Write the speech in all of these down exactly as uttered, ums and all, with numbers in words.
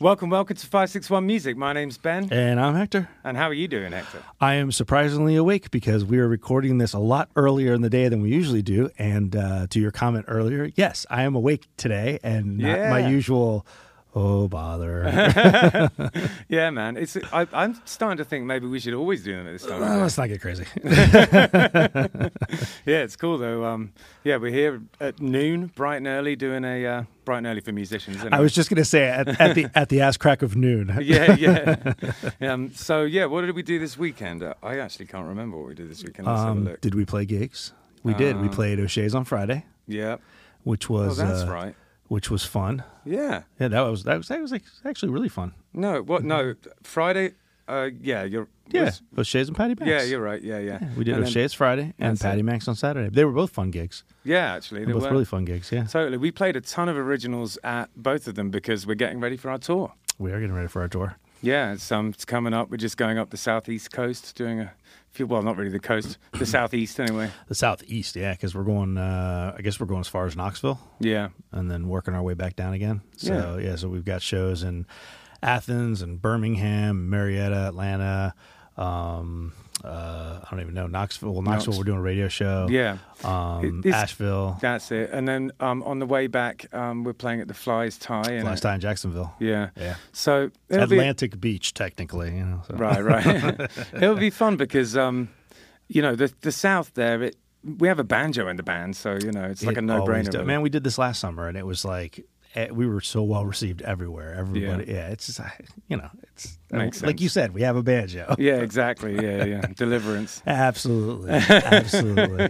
Welcome, welcome to five sixty-one Music. My name's Ben. And I'm Hector. And how are you doing, Hector? I am surprisingly awake because we are recording this a lot earlier in the day than we usually do. And uh, to your comment earlier, yes, I am awake today and not yeah. my usual, oh, bother. Yeah, man. It's I, I'm starting to think maybe we should always do them at this time. Well, let's not get crazy. Yeah, it's cool, though. Um, yeah, we're here at noon, bright and early, doing a... Uh, bright and early for musicians. Isn't I it? was just going to say at, at the at the ass crack of noon. yeah, yeah. Um, so yeah, what did we do this weekend? Uh, I actually can't remember what we did this weekend. Let's um, have a look. Did we play gigs? We um, did. We played O'Shea's on Friday. Yeah, which was oh, that's uh, right. Which was fun. Yeah, yeah. That was that was that was actually really fun. No, what? No, Friday. Uh, yeah, you're. Yeah, was, O'Shea's and Patty Max. Yeah, you're right. Yeah, yeah. yeah we did and O'Shea's then, Friday and Patty Max on Saturday. They were both fun gigs. Yeah, actually. They, they were both really fun gigs, yeah. Totally. We played a ton of originals at both of them because we're getting ready for our tour. We are getting ready for our tour. Yeah, it's, um, it's coming up. We're just going up the southeast coast, doing a few, well, not really the coast, the southeast anyway. The southeast, yeah, because we're going, uh, I guess we're going as far as Knoxville. Yeah. And then working our way back down again. So, yeah, yeah so we've got shows in Athens and Birmingham, Marietta, Atlanta. Um, uh, I don't even know Knoxville. Well, Knoxville, Knox. We're doing a radio show. Yeah, um, it, Asheville. That's it. And then um, on the way back, um, we're playing at the Fly's Tie. Fly's Tie in Jacksonville. Yeah, yeah. So Atlantic be... Beach, technically, you know. So. Right, right. It'll be fun because um, you know the the South there. It we have a banjo in the band, so you know it's like it a no brainer. Really. Man, we did this last summer, and it was like. We were so well received everywhere. Everybody, yeah. yeah it's just, you know, it's Makes like sense. You said, we have a banjo. Yeah, exactly. Yeah, yeah. Deliverance. Absolutely, absolutely.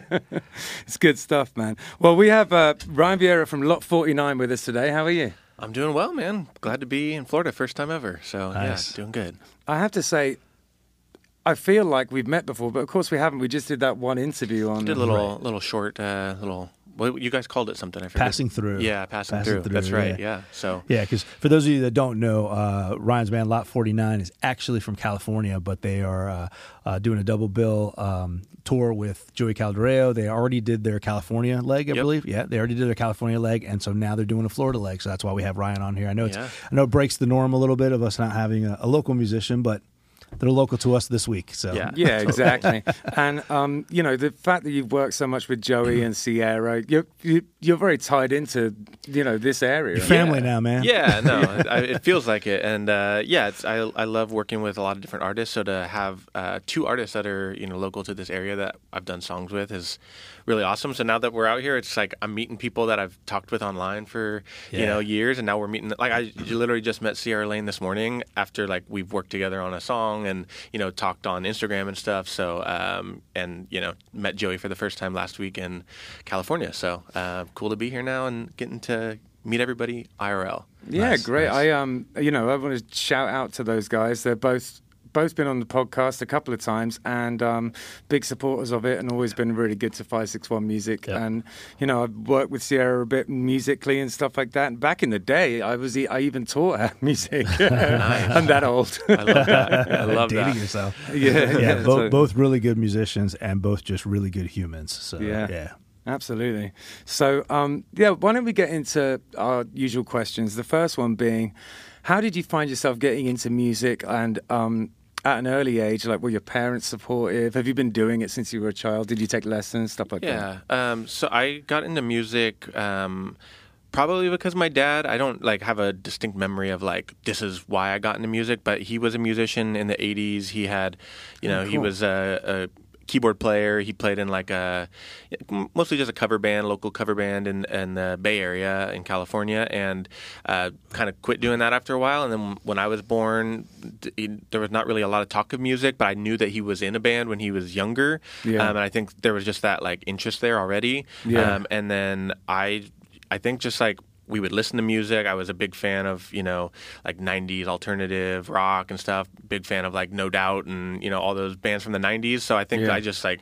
It's good stuff, man. Well, we have uh, Ryan Vieira from Lot forty-nine with us today. How are you? I'm doing well, man. Glad to be in Florida, first time ever. So nice. Yeah, doing good. I have to say. I feel like we've met before, but of course we haven't. We just did that one interview on... We did a little, right. little short, uh, little... Well, you guys called it something, I forget. Passing Through. Yeah, Passing, passing through. through. That's right, yeah. Yeah, so. Yeah, because for those of you that don't know, uh, Ryan's band, Lot forty-nine, is actually from California, but they are uh, uh, doing a double bill um, tour with Joey Calderaio. They already did their California leg, I yep. believe. Yeah, they already did their California leg, and so now they're doing a Florida leg, so that's why we have Ryan on here. I know, it's, yeah. I know it breaks the norm a little bit of us not having a, a local musician, but... They're local to us this week, so yeah, yeah exactly. And um, you know, the fact that you've worked so much with Joey and Sierra, you're you're very tied into you know this area. You're family yeah. now, man. Yeah, no, I, it feels like it, and uh, yeah, it's, I I love working with a lot of different artists. So to have uh, two artists that are you know local to this area that I've done songs with is really awesome. So now that we're out here, it's like I'm meeting people that I've talked with online for yeah. you know years, and now we're meeting. Like I literally just met Sierra Lane this morning after like we've worked together on a song. And you know, talked on Instagram and stuff. So um, and you know, met Joey for the first time last week in California. So uh, cool to be here now and getting to meet everybody I R L. Yeah, nice, great. Nice. I um, you know, I want to shout out to those guys. They're both both been on the podcast a couple of times and um, big supporters of it, and always been really good to five sixty-one Music. Yep. And you know, I've worked with Sierra a bit musically and stuff like that. And back in the day, I was I even taught her music. Nice. I'm that old. I love that. I love dating that. Yourself. Yeah, yeah. Both, both really good musicians and both just really good humans. So yeah. yeah. Absolutely. So, um, yeah, why don't we get into our usual questions? The first one being, how did you find yourself getting into music and um, at an early age? Like, were your parents supportive? Have you been doing it since you were a child? Did you take lessons, stuff like yeah. that? Yeah. Um, so I got into music... Um, Probably because my dad, I don't like have a distinct memory of like this is why I got into music, but he was a musician in the eighties. He had, you know, oh, cool. he was a, a keyboard player. He played in like a mostly just a cover band, local cover band in, in the Bay Area in California, and uh, kind of quit doing that after a while. And then when I was born, there was not really a lot of talk of music, but I knew that he was in a band when he was younger, yeah. um, and I think there was just that like interest there already. Yeah. Um, and then I. I think just like we would listen to music. I was a big fan of, you know, like nineties alternative rock and stuff. Big fan of like No Doubt and, you know, all those bands from the nineties. So I think yeah. I just like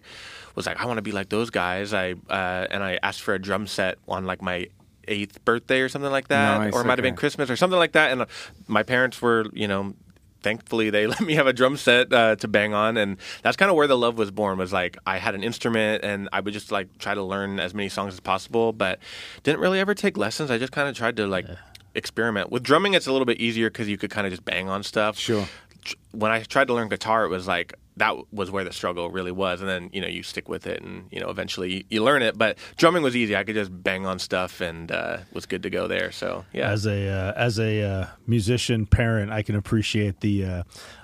was like, I want to be like those guys. I uh, and I asked for a drum set on like my eighth birthday or something like that. Nice, or it might okay. have been Christmas or something like that. And my parents were, you know, thankfully they let me have a drum set uh, to bang on, and that's kind of where the love was born. Was like I had an instrument and I would just like try to learn as many songs as possible, but didn't really ever take lessons. I just kind of tried to like yeah. experiment. With drumming, it's a little bit easier because you could kind of just bang on stuff. Sure. When I tried to learn guitar, it was like that was where the struggle really was. And then, you know, you stick with it and, you know, eventually you, you learn it. But drumming was easy. I could just bang on stuff and uh, was good to go there. So, yeah. As a uh, as a uh, musician parent, I can appreciate the, uh,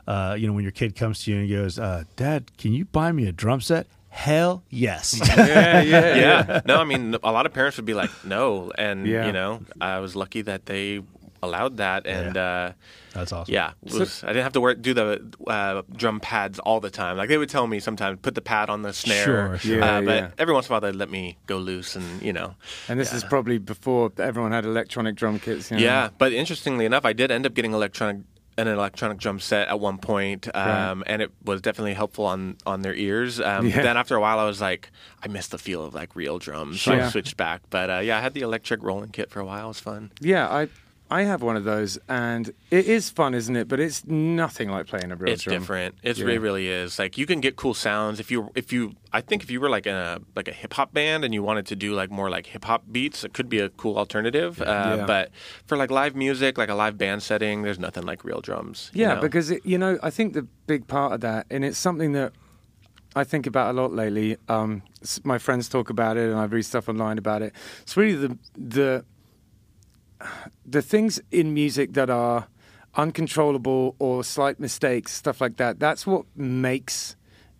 uh, you know, when your kid comes to you and goes, uh, Dad, can you buy me a drum set? Hell yes. yeah, yeah, yeah. No, I mean, a lot of parents would be like, no. And, yeah. you know, I was lucky that they allowed that. And, yeah. uh, that's awesome. Yeah. Was, so, I didn't have to work, do the uh, drum pads all the time. Like, they would tell me sometimes, put the pad on the snare. Sure, sure. Uh, yeah, but yeah. every once in a while, they'd let me go loose and, you know. And this yeah. is probably before everyone had electronic drum kits. You know? Yeah. But interestingly enough, I did end up getting electronic an electronic drum set at one point, um, right. and it was definitely helpful on, on their ears. Um, yeah. Then after a while, I was like, I miss the feel of like real drums, sure. so I switched back. But uh, yeah, I had the electric rolling kit for a while. It was fun. Yeah, I I have one of those, and it is fun, isn't it? But it's nothing like playing a real it's drum. It's different. It's yeah. really, really is. Like, you can get cool sounds if you if you. I think if you were like in a like a hip hop band and you wanted to do like more like hip hop beats, it could be a cool alternative. Uh, yeah. But for like live music, like a live band setting, there's nothing like real drums. Yeah, you know? Because it, you know, I think the big part of that, and it's something that I think about a lot lately. Um, my friends talk about it, and I read stuff online about it. It's really the the the things in music that are uncontrollable or slight mistakes, stuff like that. That's what makes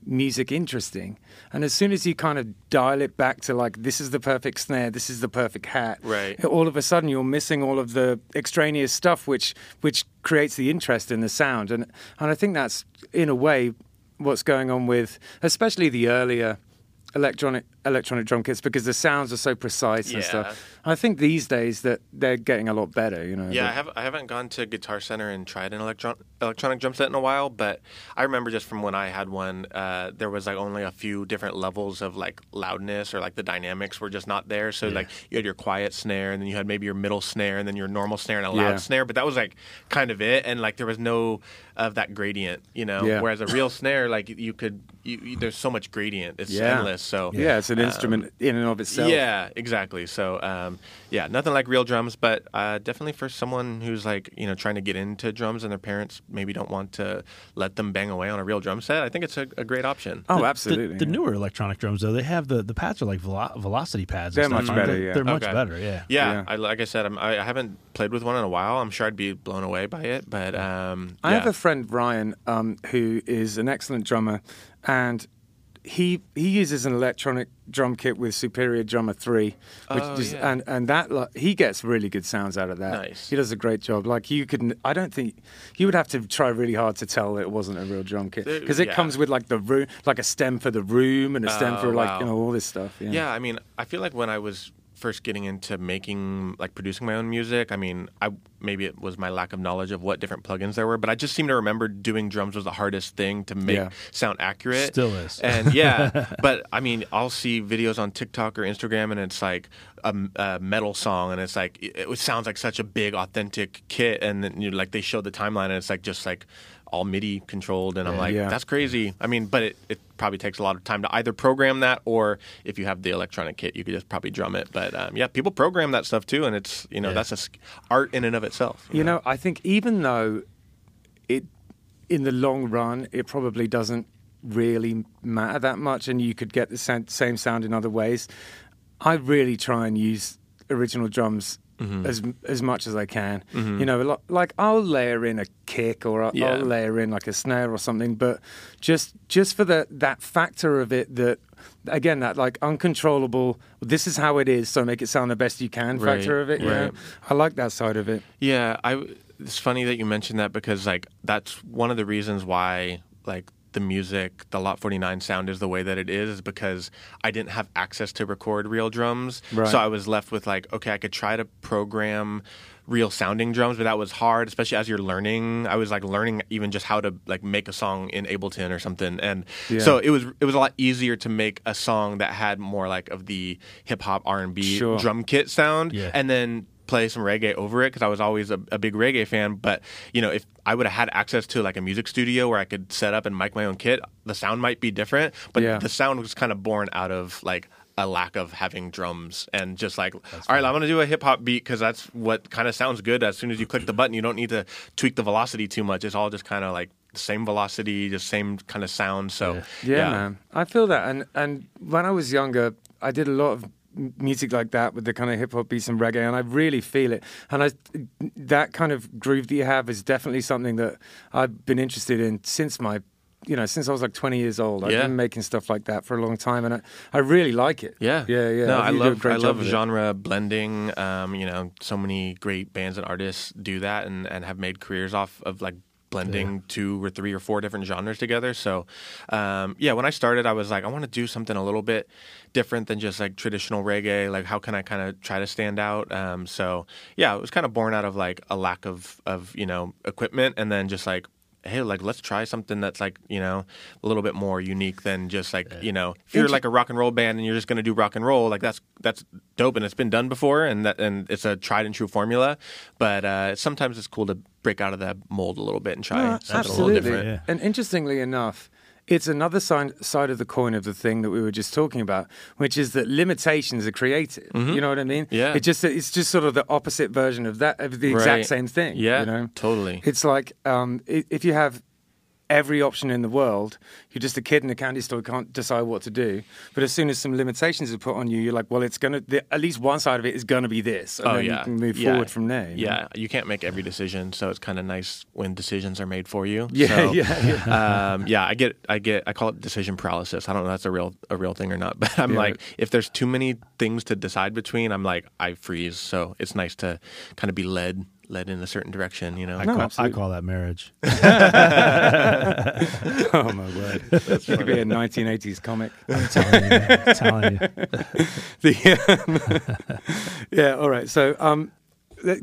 music interesting. And as soon as you kind of dial it back to like, this is the perfect snare, this is the perfect hat, right, all of a sudden you're missing all of the extraneous stuff which which creates the interest in the sound. And and I think that's in a way what's going on with especially the earlier electronic electronic drum kits, because the sounds are so precise yeah. and stuff. I think these days that they're getting a lot better, you know. Yeah, I, have, I haven't gone to Guitar Center and tried an electron, electronic drum set in a while, but I remember just from when I had one, uh, there was like only a few different levels of like loudness, or like the dynamics were just not there. So yeah. like you had your quiet snare, and then you had maybe your middle snare, and then your normal snare and a loud yeah. snare, but that was like kind of it. And like there was no of that gradient, you know, yeah. whereas a real snare, like you could, you, you, there's so much gradient, it's yeah. endless. So yeah, it's an um, instrument in and of itself. Yeah, exactly. So um, yeah, nothing like real drums, but uh, definitely for someone who's like, you know, trying to get into drums and their parents maybe don't want to let them bang away on a real drum set, I think it's a, a great option. Oh, the, absolutely. The, the newer electronic drums, though, they have the, the pads are like velo- velocity pads. They're much better. They're, yeah. they're much okay. better. Yeah. Yeah. yeah. I, like I said, I'm, I haven't played with one in a while. I'm sure I'd be blown away by it, but um, I yeah. have a friend Ryan um, who is an excellent drummer, and He he uses an electronic drum kit with Superior Drummer three, which oh, is, yeah. and and that like, he gets really good sounds out of that. Nice. He does a great job. Like you could, I don't think you would have to try really hard to tell it wasn't a real drum kit, because it yeah. comes with like the room, like a stem for the room and a stem oh, for like wow. you know all this stuff. Yeah. yeah, I mean, I feel like when I was first getting into making like producing my own music, I mean, I maybe it was my lack of knowledge of what different plugins there were, but I just seem to remember doing drums was the hardest thing to make yeah. sound accurate. Still is. And yeah, but I mean, I'll see videos on TikTok or Instagram, and it's like a, a metal song, and it's like it, it sounds like such a big authentic kit, and then, you know, like they show the timeline, and it's like just like all MIDI controlled, and I'm like, yeah. that's crazy. I mean, but it, it probably takes a lot of time to either program that, or if you have the electronic kit, you could just probably drum it. But um, yeah, people program that stuff too, and it's, you know, yeah. that's a art in and of itself. You, you know? know, I think even though it, in the long run, it probably doesn't really matter that much, and you could get the same sound in other ways, I really try and use original drums Mm-hmm. as as much as I can. Mm-hmm. You know, like I'll layer in a kick, or I'll, yeah. I'll layer in like a snare or something, but just just for the that factor of it, that again, that like uncontrollable, this is how it is, so make it sound the best you can right. factor of it. Yeah. Right. I like that side of it. Yeah, I it's funny that you mentioned that, because like that's one of the reasons why like the music, the Lot forty-nine sound is the way that it is, is because I didn't have access to record real drums. Right. So I was left with like, okay, I could try to program real sounding drums, but that was hard, especially as you're learning. I was like learning even just how to like make a song in Ableton or something. And yeah. so it was it was a lot easier to make a song that had more like of the hip hop R and B sure. drum kit sound. Yeah. And then play some reggae over it, because I was always a, a big reggae fan. But you know, if I would have had access to like a music studio where I could set up and mic my own kit, the sound might be different, but yeah. the sound was kind of born out of like a lack of having drums and just like, that's all funny. Right, I'm going to do a hip hop beat because that's what kind of sounds good. As soon as you click the button, you don't need to tweak the velocity too much. It's all just kind of like the same velocity, the same kind of sound. So yeah. Yeah, yeah, man, I feel that. And and when I was younger, I did a lot of music like that with the kind of hip hop beats and reggae, and I really feel it. And I, that kind of groove that you have is definitely something that I've been interested in since my, you know, since I was like twenty years old. I've yeah. been making stuff like that for a long time, and I, I really like it. Yeah, yeah, yeah. No, I, I love I love genre it. blending. Um, you know, so many great bands and artists do that, and and have made careers off of like blending yeah. two or three or four different genres together. So um, yeah, when I started, I was like, I want to do something a little bit different than just like traditional reggae. Like, how can I kind of try to stand out? Um, so yeah, it was kind of born out of like a lack of, of, you know, equipment, and then just like, hey, like, let's try something that's like, you know, a little bit more unique than just like, yeah. you know, if you're like a rock and roll band and you're just going to do rock and roll, like that's that's dope and it's been done before, and that, and it's a tried and true formula. But uh, sometimes it's cool to break out of that mold a little bit and try no, something absolutely. a little different. Yeah. And interestingly enough, it's another side, side of the coin of the thing that we were just talking about, which is that limitations are creative. Mm-hmm. You know what I mean? Yeah. It just, it's just sort of the opposite version of that, of the right. exact same thing. Yeah, you know? Totally. It's like um, if you have every option in the world, you're just a kid in a candy store, can't decide what to do. But as soon as some limitations are put on you, you're like, well, it's going to, at least one side of it is going to be this. And oh, then yeah. you can move yeah. forward from there. You yeah. know? You can't make every decision. So it's kind of nice when decisions are made for you. Yeah. So, yeah. Yeah. Um, yeah. I get, I get, I call it decision paralysis. I don't know if that's a real, a real thing or not, but I'm yeah, like, but... if there's too many things to decide between, I'm like, I freeze. So it's nice to kind of be led. led in a certain direction, you know. I, no, call, I call that marriage. Oh, my word. That's you could be a nineteen eighties comic. I'm telling you. I'm telling you. The, um, yeah, all right. So um,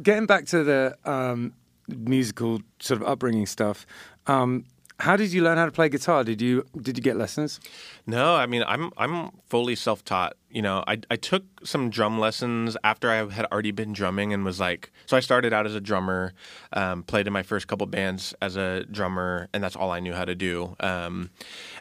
getting back to the um, musical sort of upbringing stuff, um, how did you learn how to play guitar? Did you did you get lessons? No, I mean, I'm I'm fully self-taught. You know, I I took some drum lessons after I had already been drumming and was like, so I started out as a drummer, um, played in my first couple bands as a drummer, and that's all I knew how to do. Um,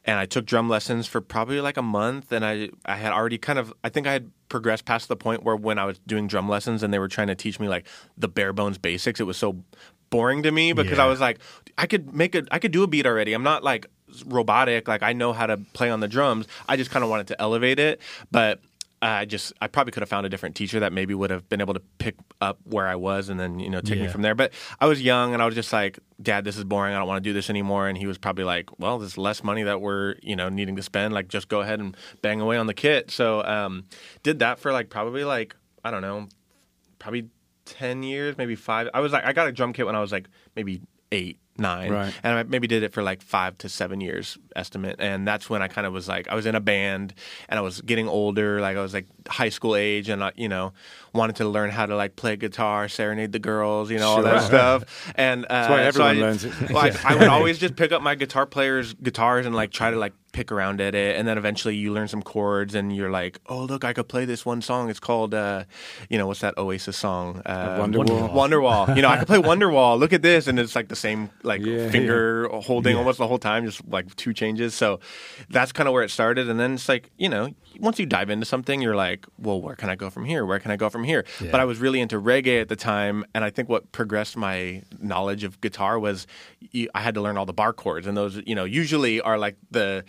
and I took drum lessons for probably like a month, and I I had already kind of, I think I had progressed past the point where when I was doing drum lessons and they were trying to teach me like the bare bones basics, it was so boring to me because yeah. I was like, I could make a, I could do a beat already. I'm not like robotic. Like, I know how to play on the drums. I just kind of wanted to elevate it. But I just, I probably could have found a different teacher that maybe would have been able to pick up where I was and then, you know, take yeah. me from there. But I was young and I was just like, Dad, this is boring. I don't want to do this anymore. And he was probably like, well, there's less money that we're, you know, needing to spend. Like, just go ahead and bang away on the kit. So, um, did that for like, probably like, I don't know, probably ten years, maybe five. I was like, I got a drum kit when I was like maybe eight, nine. Right. And I maybe did it for like five to seven years estimate. And that's when I kind of was like, I was in a band and I was getting older. Like, I was like high school age and I, you know, wanted to learn how to like play guitar, serenade the girls, you know, all sure. that stuff. And uh, that's why everyone so I, learns it. Well, I, I would always just pick up my guitar player's guitars and like try to like pick around at it, and then eventually you learn some chords and you're like, oh, look, I could play this one song. It's called uh you know, what's that Oasis song, uh Wonderwall. Wonderwall. You know, I could play Wonderwall, look at this, and it's like the same like yeah, finger yeah. holding yeah. almost the whole time, just like two changes. So that's kind of where it started. And then it's like, you know, once you dive into something, you're like, well, where can I go from here? Where can I go from here? Yeah. But I was really into reggae at the time, and I think what progressed my knowledge of guitar was I had to learn all the bar chords, and those, you know, usually are like the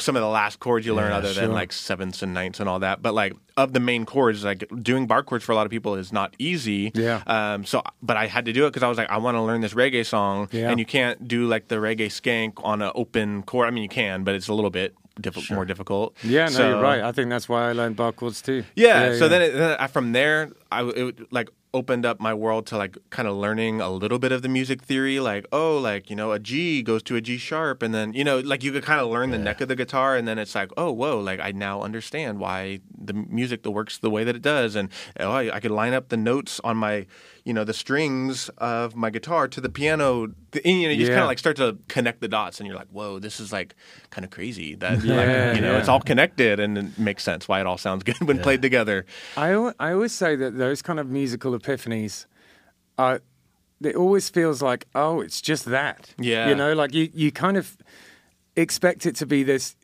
some of the last chords you learn, yeah, other sure. than like sevenths and ninths and all that. But like of the main chords, like doing bar chords for a lot of people is not easy. Yeah. Um, so, but I had to do it because I was like, I want to learn this reggae song, yeah. and you can't do like the reggae skank on an open chord. I mean, you can, but it's a little bit Diffi- sure. more difficult. Yeah, no, so, you're right. I think that's why I learned bar chords too. Yeah, yeah so yeah. then, it, then I, from there, I, it like opened up my world to like kind of learning a little bit of the music theory. Like, oh, like, you know, a G goes to a G sharp, and then, you know, like you could kind of learn yeah. the neck of the guitar, and then it's like, oh, whoa, like I now understand why the music that works the way that it does, and oh, I, I could line up the notes on my, you know, the strings of my guitar to the piano. And, you know, you just yeah. kind of like start to connect the dots, and you're like, whoa, this is like kind of crazy that yeah, like, you know yeah. it's all connected, and it makes sense why it all sounds good when yeah. played together. I, I always say that those kind of musical epiphanies are, it always feels like, oh, it's just that. Yeah. You know, like you, you kind of expect it to be this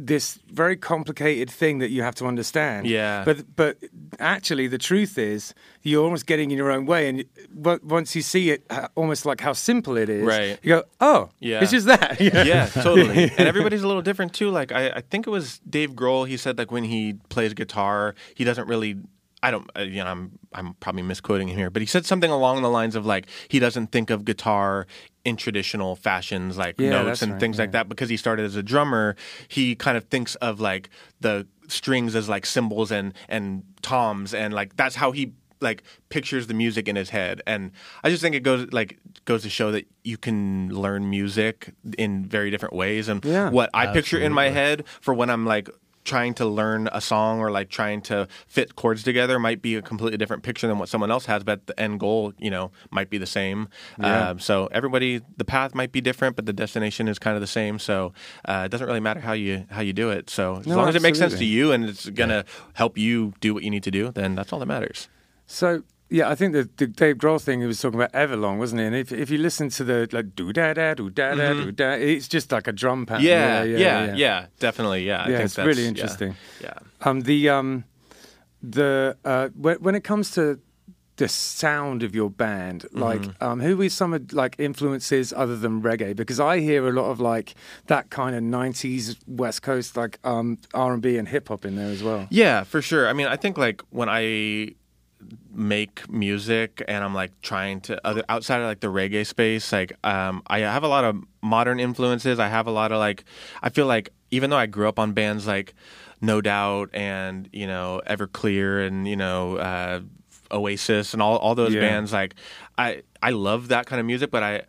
this very complicated thing that you have to understand. Yeah. But but actually, the truth is, you're almost getting in your own way. And once you see it, almost like how simple it is, right. you go, oh, yeah. it's just that. Yeah, yeah totally. And everybody's a little different, too. Like, I, I think it was Dave Grohl. He said, like, when he plays guitar, he doesn't really... I don't, you know, I'm I'm probably misquoting him here, but he said something along the lines of like he doesn't think of guitar in traditional fashions, like yeah, notes and right, things yeah. like that, because he started as a drummer. He kind of thinks of like the strings as like cymbals and and toms, and like that's how he like pictures the music in his head. And I just think it goes like goes to show that you can learn music in very different ways. And yeah, what I absolutely. picture in my head for when I'm like trying to learn a song or like trying to fit chords together might be a completely different picture than what someone else has, but the end goal, you know, might be the same. Yeah. Um, so everybody, the path might be different, but the destination is kind of the same. So uh, it doesn't really matter how you how you do it. So as no, long absolutely. as it makes sense to you and it's going to yeah. help you do what you need to do, then that's all that matters. So... yeah, I think the, the Dave Grohl thing, he was talking about Everlong, wasn't he? And if if you listen to the like do da da do da da do da, it's just like a drum pattern. Yeah, yeah, yeah, yeah, yeah definitely. Yeah, I yeah, think it's that's, really interesting. Yeah, yeah. Um, the um, the uh, when, when it comes to the sound of your band, like mm-hmm. um, who is some of like influences other than reggae? Because I hear a lot of like that kind of nineties West Coast like um R and B and hip hop in there as well. Yeah, for sure. I mean, I think like when I make music and I'm like trying to other outside of like the reggae space, like um I have a lot of modern influences. I have a lot of like I feel like even though I grew up on bands like No Doubt and you know Everclear and you know uh Oasis and all all those yeah. bands, like I I love that kind of music, but I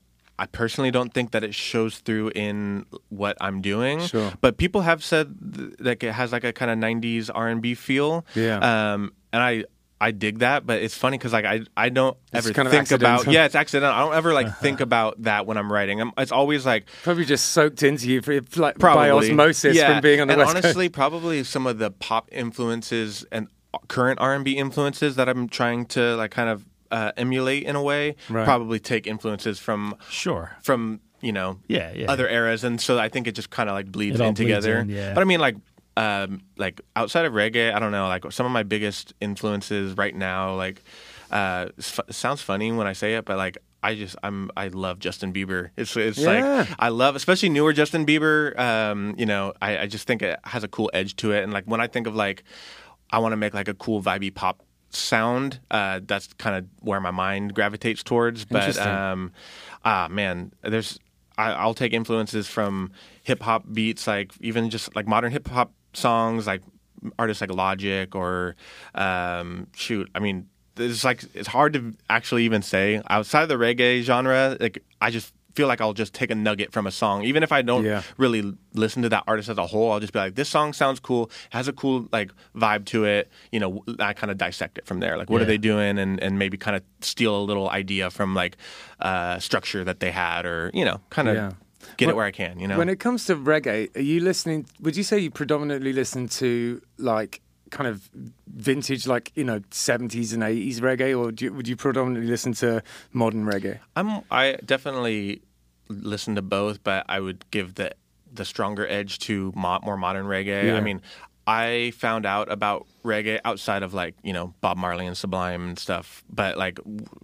I personally don't think that it shows through in what I'm doing. Sure. But people have said th- like it has like a kind of nineties R and B feel. Yeah. Um and I I dig that, but it's funny because like I I don't it's ever kind of think accidental. about yeah it's accidental. I don't ever like uh-huh. think about that when I'm writing. I'm, it's always like probably just soaked into you for like probably. by osmosis yeah. from being on the and West Coast. Honestly, probably some of the pop influences and current R and B influences that I'm trying to like kind of uh, emulate in a way right. probably take influences from sure from you know yeah, yeah. other eras, and so I think it just kind of like bleeds it in together. In, yeah. But I mean like. Um, like outside of reggae, I don't know, like some of my biggest influences right now, like, uh, f- sounds funny when I say it, but like, I just, I'm, I love Justin Bieber. It's, it's yeah. like, I love, especially newer Justin Bieber. Um, you know, I, I just think it has a cool edge to it. And like, when I think of like, I want to make like a cool vibey pop sound, uh, that's kind of where my mind gravitates towards. But, um, ah, man, there's, I, I'll take influences from hip hop beats, like even just like modern hip hop songs, like artists like Logic or um shoot I mean it's like it's hard to actually even say outside of the reggae genre. Like I just feel like I'll just take a nugget from a song even if I don't yeah. really listen to that artist as a whole. I'll just be like, this song sounds cool, has a cool like vibe to it, you know. I kind of dissect it from there, like what yeah. are they doing, and and maybe kind of steal a little idea from like uh structure that they had, or you know kind of yeah. Get when, it where I can, you know. When it comes to reggae, are you listening? Would you say you predominantly listen to like kind of vintage, like you know, seventies and eighties reggae, or do you, would you predominantly listen to modern reggae? I'm. I definitely listen to both, but I would give the the stronger edge to mo- more modern reggae. Yeah. I mean, I found out about reggae outside of like you know Bob Marley and Sublime and stuff, but like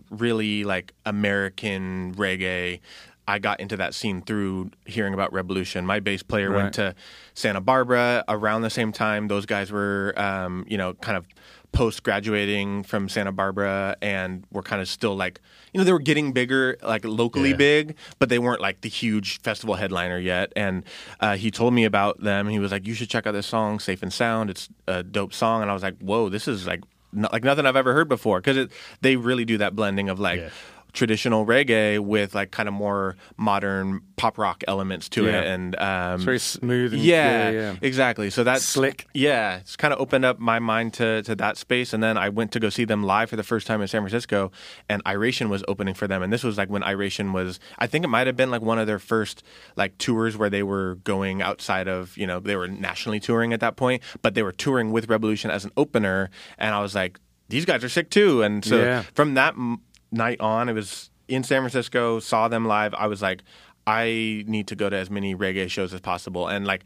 really like American reggae. I got into that scene through hearing about Revolution. My bass player right. went to Santa Barbara around the same time. Those guys were, um, you know, kind of post-graduating from Santa Barbara and were kind of still like, you know, they were getting bigger, like locally yeah. big, but they weren't like the huge festival headliner yet. And uh, he told me about them. He was like, you should check out this song, Safe and Sound. It's a dope song. And I was like, whoa, this is like, not, like nothing I've ever heard before. Because they really do that blending of like... yeah. traditional reggae with like kind of more modern pop rock elements to yeah. it, and um it's very smooth and yeah, yeah, yeah exactly so that's slick yeah it's kind of opened up my mind to to that space. And then I went to go see them live for the first time in San Francisco, and Iration was opening for them, and this was like when Iration was I think it might have been like one of their first like tours where they were going outside of you know they were nationally touring at that point, but they were touring with Revolution as an opener, and I was like, these guys are sick too. And so yeah. from that m- night on, it was in San Francisco, saw them live. I was like, I need to go to as many reggae shows as possible. And like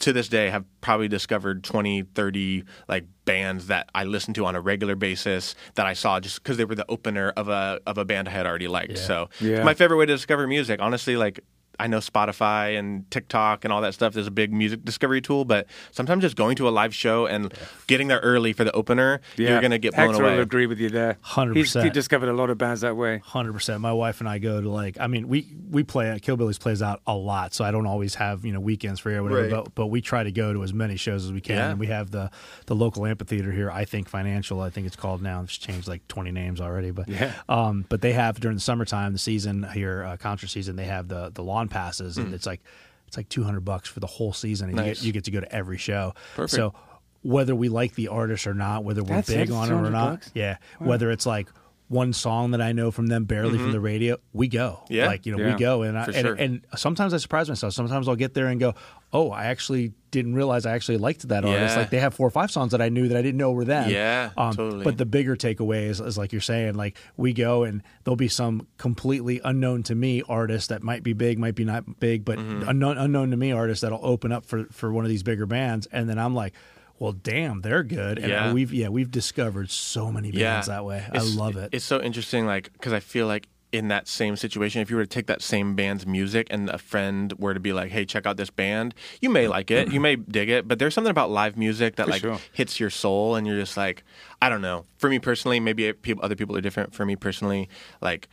to this day have probably discovered twenty, thirty like bands that I listen to on a regular basis that I saw just because they were the opener of a of a band I had already liked. Yeah. So yeah. It's my favorite way to discover music. Honestly, like I know Spotify and TikTok and all that stuff is a big music discovery tool, but sometimes just going to a live show and yeah. getting there early for the opener, yeah. you're going to get blown Hector away. I will agree with you there. one hundred percent. He's, he discovered a lot of bands that way. one hundred percent. My wife and I go to like, I mean, we, we play, Kill Billies plays out a lot, so I don't always have, you know, weekends free or whatever, right. but, but we try to go to as many shows as we can. Yeah. And we have the, the local amphitheater here, I Think Financial, I think it's called now. It's changed like twenty names already. But yeah. um, but they have, during the summertime, the season here, uh, concert season, they have the, the lawn passes, and mm. it's like it's like two hundred bucks for the whole season, and nice. you, get, you get to go to every show. Perfect. So whether we like the artist or not, whether we're That's big it, on it or not, bucks? yeah, wow. whether it's like one song that I know from them barely mm-hmm. from the radio, we go. Yeah, like you know, yeah. we go, and I, and, sure. and sometimes I surprise myself. Sometimes I'll get there and go, oh, I actually didn't realize I actually liked that yeah. artist. Like they have four or five songs that I knew that I didn't know were them. Yeah, um, totally. But the bigger takeaway is, is like you're saying, like we go and there'll be some completely unknown to me artist that might be big, might be not big, but mm-hmm. unknown unknown to me artist that'll open up for, for one of these bigger bands. And then I'm like, well, damn, they're good. And yeah. we've yeah we've discovered so many bands yeah. that way. It's, I love it. It's so interesting, like because I feel like in that same situation, if you were to take that same band's music and a friend were to be like, hey, check out this band, you may like it, you may dig it, but there's something about live music that for like sure. hits your soul, and you're just like, I don't know. For me personally, maybe people, other people are different. For me personally, like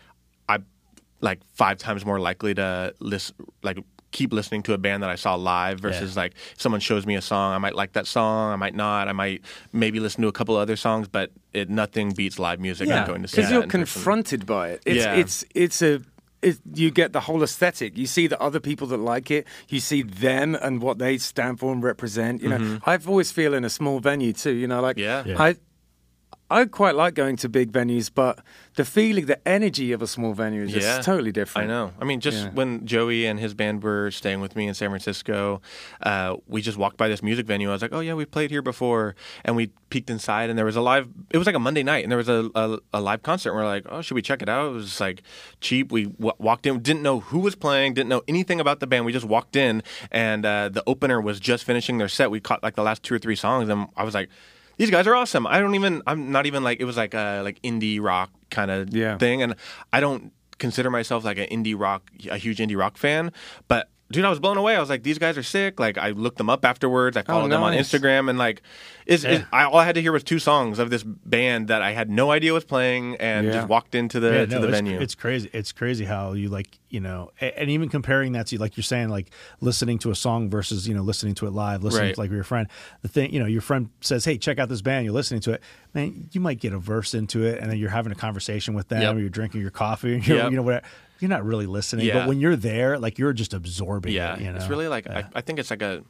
I like five times more likely to listen, like keep listening to a band that I saw live versus yeah. like if someone shows me a song, I might like that song, I might not, I might maybe listen to a couple other songs, but it nothing beats live music. Yeah, because yeah. you're confronted person. by it. It's yeah. it's it's a it, you get the whole aesthetic. You see the other people that like it. You see them and what they stand for and represent. You know, mm-hmm. I've always feel in a small venue too. You know, like yeah. yeah. I. I quite like going to big venues, but the feeling, the energy of a small venue is just yeah. totally different. I know. I mean, just yeah. when Joey and his band were staying with me in San Francisco, uh, we just walked by this music venue. I was like, oh, yeah, we've played here before. And we peeked inside, and there was a live – it was like a Monday night, and there was a, a, a live concert. And we we're like, oh, should we check it out? It was like cheap. We w- walked in. Didn't know who was playing. Didn't know anything about the band. We just walked in, and uh, the opener was just finishing their set. We caught like the last two or three songs, and I was like – these guys are awesome. I don't even, I'm not even like, it was like a like indie rock kind of yeah. thing. And I don't consider myself like an indie rock, a huge indie rock fan. But dude, I was blown away. I was like, these guys are sick. Like I looked them up afterwards. I followed oh, nice. them on Instagram. And like, it's, yeah. it's, I, all I had to hear was two songs of this band that I had no idea was playing and yeah. just walked into the, yeah, to no, the it's, venue. It's crazy. It's crazy how you like, you know, and even comparing that to, like you're saying, like listening to a song versus, you know, listening to it live, listening right. to like your friend. The thing, you know, your friend says, hey, check out this band. You're listening to it. Man, you might get a verse into it, and then you're having a conversation with them, yep. or you're drinking your coffee, and you're, yep. you know, whatever. You're not really listening. Yeah. But when you're there, like you're just absorbing yeah. it. You know? It's really like, yeah. I, I think it's like a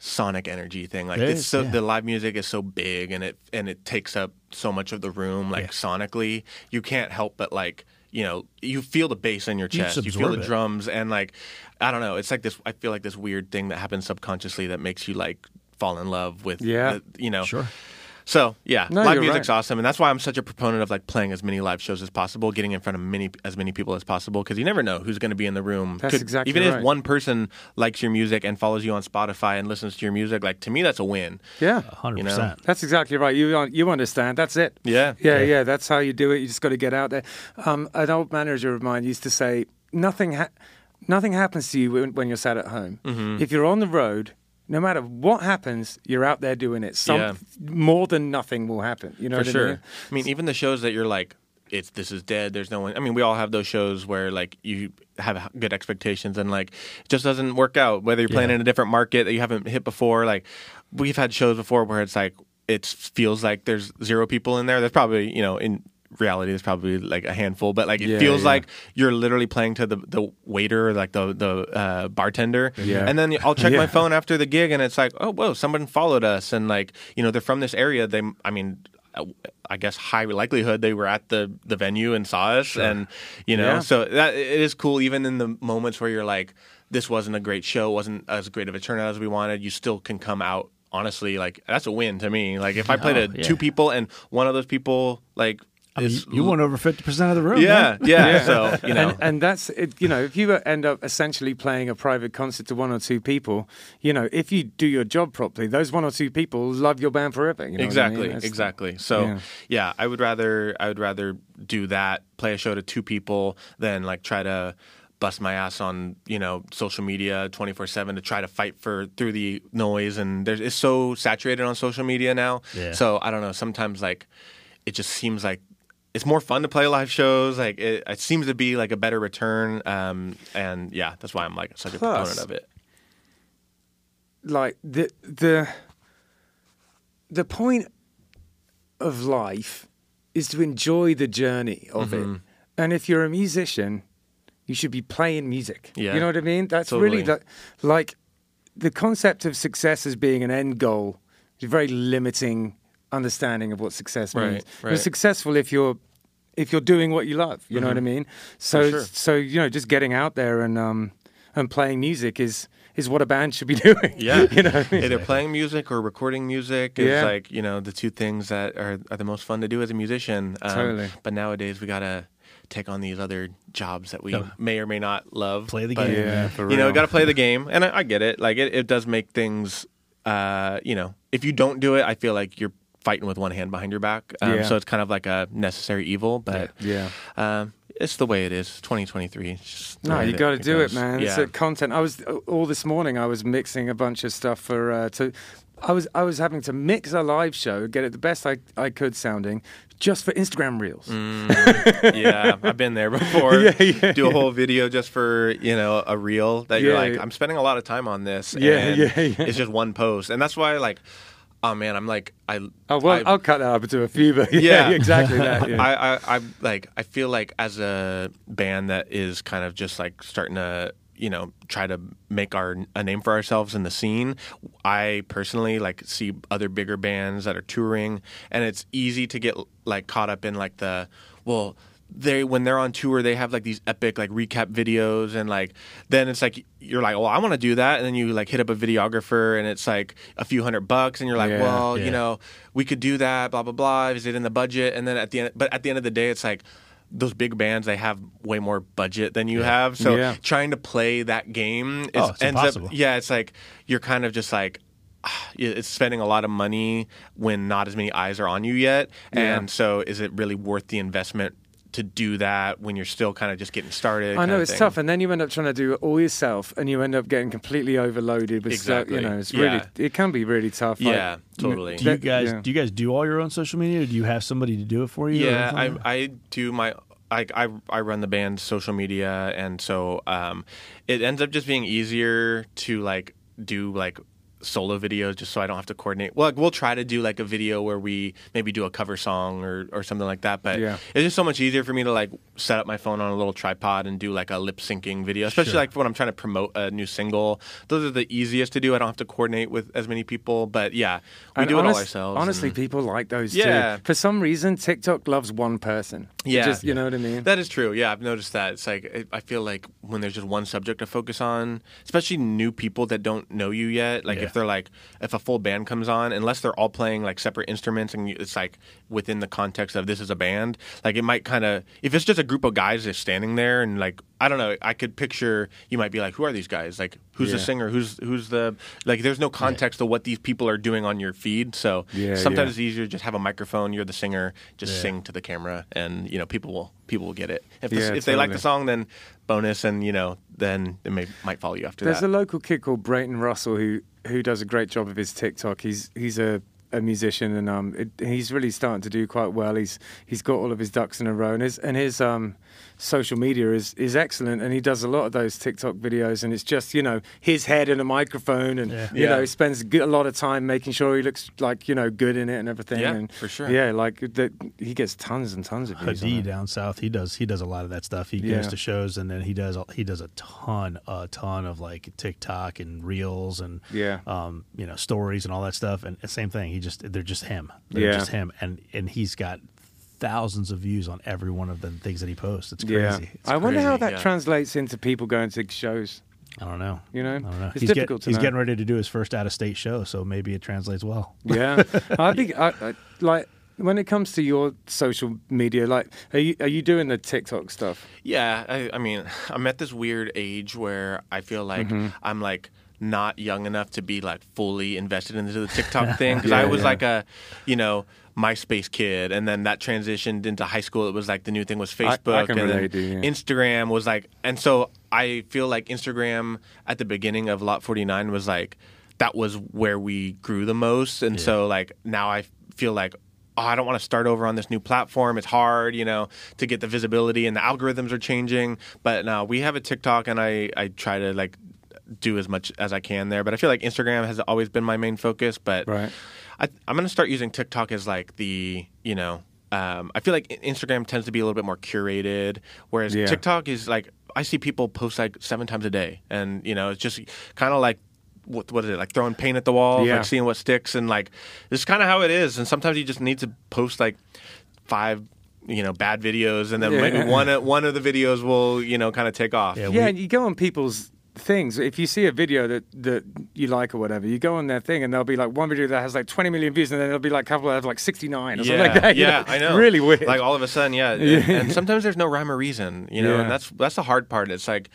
sonic energy thing. Like it it's is, so yeah. the live music is so big, and it, and it takes up so much of the room, like yeah. sonically. You can't help but like, you know, you feel the bass in your chest, you, you feel the it. drums, and like, I don't know, it's like this, I feel like this weird thing that happens subconsciously that makes you like fall in love with, yeah. the, you know. Sure. So, yeah, no, live music's right. awesome, and that's why I'm such a proponent of like playing as many live shows as possible, getting in front of many as many people as possible, because you never know who's going to be in the room. That's Could, exactly Even right. if one person likes your music and follows you on Spotify and listens to your music, like to me, that's a win. Yeah. one hundred percent. You know? That's exactly right. You you understand. That's it. Yeah. Yeah, yeah. yeah that's how you do it. You just got to get out there. Um, an old manager of mine used to say, nothing, ha- nothing happens to you when, when you're sat at home. Mm-hmm. If you're on the road... No matter what happens, you're out there doing it. Some yeah. more than nothing will happen. You know, for what sure. I mean? I mean, even the shows that you're like, it's this is dead. There's no one. I mean, we all have those shows where like you have good expectations and like it just doesn't work out. Whether you're playing yeah. in a different market that you haven't hit before, like we've had shows before where it's like it feels like there's zero people in there. There's probably you know in. reality is probably like a handful, but like it yeah, feels yeah. like you're literally playing to the, the waiter or like the, the uh, bartender. Yeah. And then I'll check yeah. my phone after the gig and it's like, oh, whoa, someone followed us. And like, you know, they're from this area. They, I mean, I guess high likelihood they were at the, the venue and saw us. Sure. And, you know, yeah. so that it is cool even in the moments where you're like, this wasn't a great show, wasn't as great of a turnout as we wanted. You still can come out. Honestly, like that's a win to me. Like if I played oh, to yeah. two people and one of those people like is you won over fifty percent of the room. Yeah, yeah, yeah. So, you know. And, and that's, it, you know, if you end up essentially playing a private concert to one or two people, you know, if you do your job properly, those one or two people love your band forever. You know exactly, what I mean? exactly. So, yeah. yeah, I would rather I would rather do that, play a show to two people, than like try to bust my ass on, you know, social media twenty-four seven to try to fight for through the noise. And there's, it's so saturated on social media now. Yeah. So, I don't know, sometimes like it just seems like it's more fun to play live shows. Like it, it seems to be like a better return. Um, and yeah, that's why I'm like such Plus, a proponent of it. Like the the the point of life is to enjoy the journey of mm-hmm. it. And if you're a musician, you should be playing music. Yeah. You know what I mean? That's totally. really the, like the concept of success as being an end goal is very limiting. Understanding of what success means. Right, right. You're successful if you're if you're doing what you love. You mm-hmm. know what I mean? So sure. so you know, just getting out there and um and playing music is is what a band should be doing. Yeah, you know what I mean? Either playing music or recording music is yeah. like you know the two things that are, are the most fun to do as a musician. Um, totally. But nowadays we gotta take on these other jobs that we no. may or may not love. Play the but, game. Yeah, for real. You know, gotta play the game, and I, I get it. Like it, it does make things. Uh, you know, if you don't do it, I feel like you're fighting with one hand behind your back. Um, yeah. So it's kind of like a necessary evil, but yeah, yeah. Um, it's the way it is. twenty twenty-three No, you got to do it, man. Yeah. It's a content. I was, all this morning, I was mixing a bunch of stuff for, uh, to, I was, I was having to mix a live show, get it the best I, I could sounding, just for Instagram Reels. Mm, yeah, I've been there before. yeah, yeah, Do a yeah. whole video just for, you know, a reel that yeah, you're like, yeah. I'm spending a lot of time on this. Yeah, and yeah, yeah. It's just one post. And that's why, like, oh man, I'm like I. Oh well, I, I'll cut that up into a few, but yeah, yeah, exactly that. Yeah. I, I, I like. I feel like as a band that is kind of just like starting to, you know, try to make our a name for ourselves in the scene. I personally like see other bigger bands that are touring, and it's easy to get like caught up in like the well. They when they're on tour, they have like these epic like recap videos, and like then it's like you're like, well, I want to do that, and then you like hit up a videographer, and it's like a few hundred bucks, and you're like, yeah, well, yeah. you know, we could do that, blah blah blah. Is it in the budget? And then at the end, but at the end of the day, it's like those big bands, they have way more budget than you yeah. have, so yeah. trying to play that game is, oh, it's ends impossible. Up, yeah, it's like you're kind of just like. It's spending a lot of money when not as many eyes are on you yet, yeah. and so is it really worth the investment to do that when you're still kind of just getting started? I know it's thing. tough, and then you end up trying to do it all yourself, and you end up getting completely overloaded with exactly. stuff. You know, it's yeah. really it can be really tough. Yeah, like, totally. Do you guys yeah. do you guys do all your own social media, or do you have somebody to do it for you? Yeah, I, I do my. I, I, I run the band's social media, and so um, it ends up just being easier to like do like. solo videos just so I don't have to coordinate. Well, like, we'll try to do like a video where we maybe do a cover song or, or something like that, but yeah. it's just so much easier for me to like set up my phone on a little tripod and do like a lip syncing video, especially sure. like when I'm trying to promote a new single. Those are the easiest to do. I don't have to coordinate with as many people, but yeah, we and do honest, it all ourselves. Honestly, and... people like those yeah. too. For some reason, TikTok loves one person. Yeah. Just, you know what I mean? That is true. Yeah, I've noticed that. It's like, it, I feel like when there's just one subject to focus on, especially new people that don't know you yet, like yeah. if they're like, if a full band comes on, unless they're all playing like separate instruments and it's like within the context of this is a band, like it might kind of, if it's just a group of guys just standing there and like, I don't know, I could picture, you might be like, who are these guys? Like, who's yeah. the singer? Who's who's the, like, there's no context yeah. to what these people are doing on your feed. So yeah, sometimes yeah. it's easier to just have a microphone, you're the singer, just yeah. sing to the camera, and, you know, people will people will get it. If, the, yeah, if totally. they like the song, then bonus, and, you know, then they may, might follow you after there's that. There's a local kid called Brayton Russell who, who does a great job of his TikTok. He's he's a... a musician, and um, it, he's really starting to do quite well. He's he's got all of his ducks in a row, and his and his um, social media is is excellent. And he does a lot of those TikTok videos, and it's just you know his head in a microphone, and yeah. you yeah. know he spends a lot of time making sure he looks like you know good in it and everything. Yeah, and, for sure. Yeah, like the, he gets tons and tons of views. Hadid down south, he does he does a lot of that stuff. He goes yeah. to shows, and then he does he does a ton a ton of like TikTok and reels and yeah. um you know stories and all that stuff. And same thing. He Just they're just him, they're yeah. just him, and and he's got thousands of views on every one of the things that he posts. It's crazy. Yeah. It's I wonder crazy. how that yeah. translates into people going to shows. I don't know. You know, I don't know. It's he's difficult. Get, to he's know. getting ready to do his first out of state show, so maybe it translates well. Yeah, I think I, I, like When it comes to your social media, like, are you, are you doing the TikTok stuff? Yeah, I, I mean, I'm at this weird age where I feel like mm-hmm. I'm, like, not young enough to be, like, fully invested into the TikTok thing. Because yeah, I was, yeah. like, a, you know... MySpace kid, and then that transitioned into high school. It was like the new thing was Facebook, I, I can and relate then to, yeah. Instagram was like, and so I feel like Instagram at the beginning of Lot forty-nine was like, that was where we grew the most, and yeah. so like now I feel like, oh, I don't want to start over on this new platform. It's hard, you know, to get the visibility, and the algorithms are changing. But now we have a TikTok, and I I try to like do as much as I can there. But I feel like Instagram has always been my main focus, but. Right. I, I'm going to start using TikTok as, like, the, you know, um, I feel like Instagram tends to be a little bit more curated, whereas yeah. TikTok is, like, I see people post, like, seven times a day. And, you know, it's just kind of like, what, what is it, like, throwing paint at the wall, yeah. like, seeing what sticks. And, like, this is kind of how it is. And sometimes you just need to post, like, five, you know, bad videos. And then yeah. maybe one, one of the videos will, you know, kind of take off. Yeah, yeah we, and you go on people's... things. If you see a video that that you like or whatever, you go on their thing and there'll be like one video that has like twenty million views, and then there'll be like a couple that have like sixty-nine or yeah, something like that. Yeah, know? I know. Really weird. Like all of a sudden, yeah. and, and sometimes there's no rhyme or reason, you know, yeah. and that's that's the hard part. It's like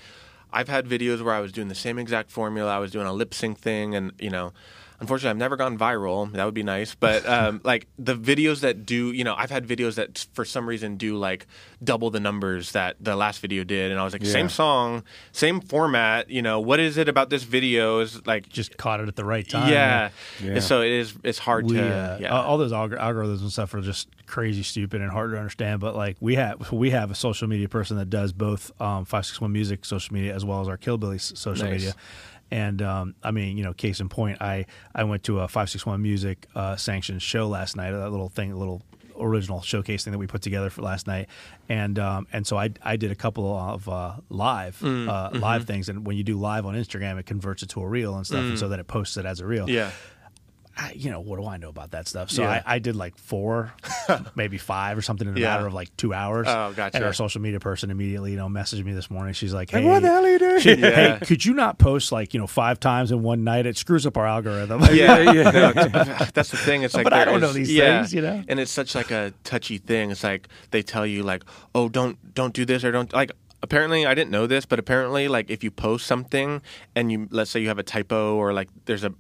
I've had videos where I was doing the same exact formula. I was doing a lip sync thing, and you know, unfortunately, I've never gone viral. That would be nice. But, um, like, the videos that do, you know, I've had videos that for some reason do, like, double the numbers that the last video did. And I was like, yeah. same song, same format. You know, what is it about this video is, like... Just caught it at the right time. Yeah. yeah. And so it is, it's hard we, to... Uh, yeah. All those alg- algorithms and stuff are just crazy stupid and hard to understand. But, like, we have we have a social media person that does both um, five sixty-one Music social media as well as our Kill Billies social nice. media. And, um, I mean, you know, case in point, I, I went to a five sixty-one Music uh, sanctioned show last night, that little thing, little original showcase thing that we put together for last night. And um, and so I I did a couple of uh, live mm, uh, mm-hmm. live things. And when you do live on Instagram, it converts it to a reel and stuff. Mm. And so then it posts it as a reel. Yeah. I, you know, what do I know about that stuff? So yeah. I, I did like four, maybe five or something in a yeah. matter of like two hours. Oh, gotcha. And our social media person immediately, you know, messaged me this morning. She's like, hey, like, what the hell are you doing? She, yeah. hey, could you not post like, you know, five times in one night? It screws up our algorithm. yeah, yeah. No, that's the thing. It's like, but I don't know these yeah. things, you know? And it's such like a touchy thing. It's like they tell you like, oh, don't, don't do this or don't like. Apparently, I didn't know this, but apparently, like, if you post something and you, let's say you have a typo or, like, there's a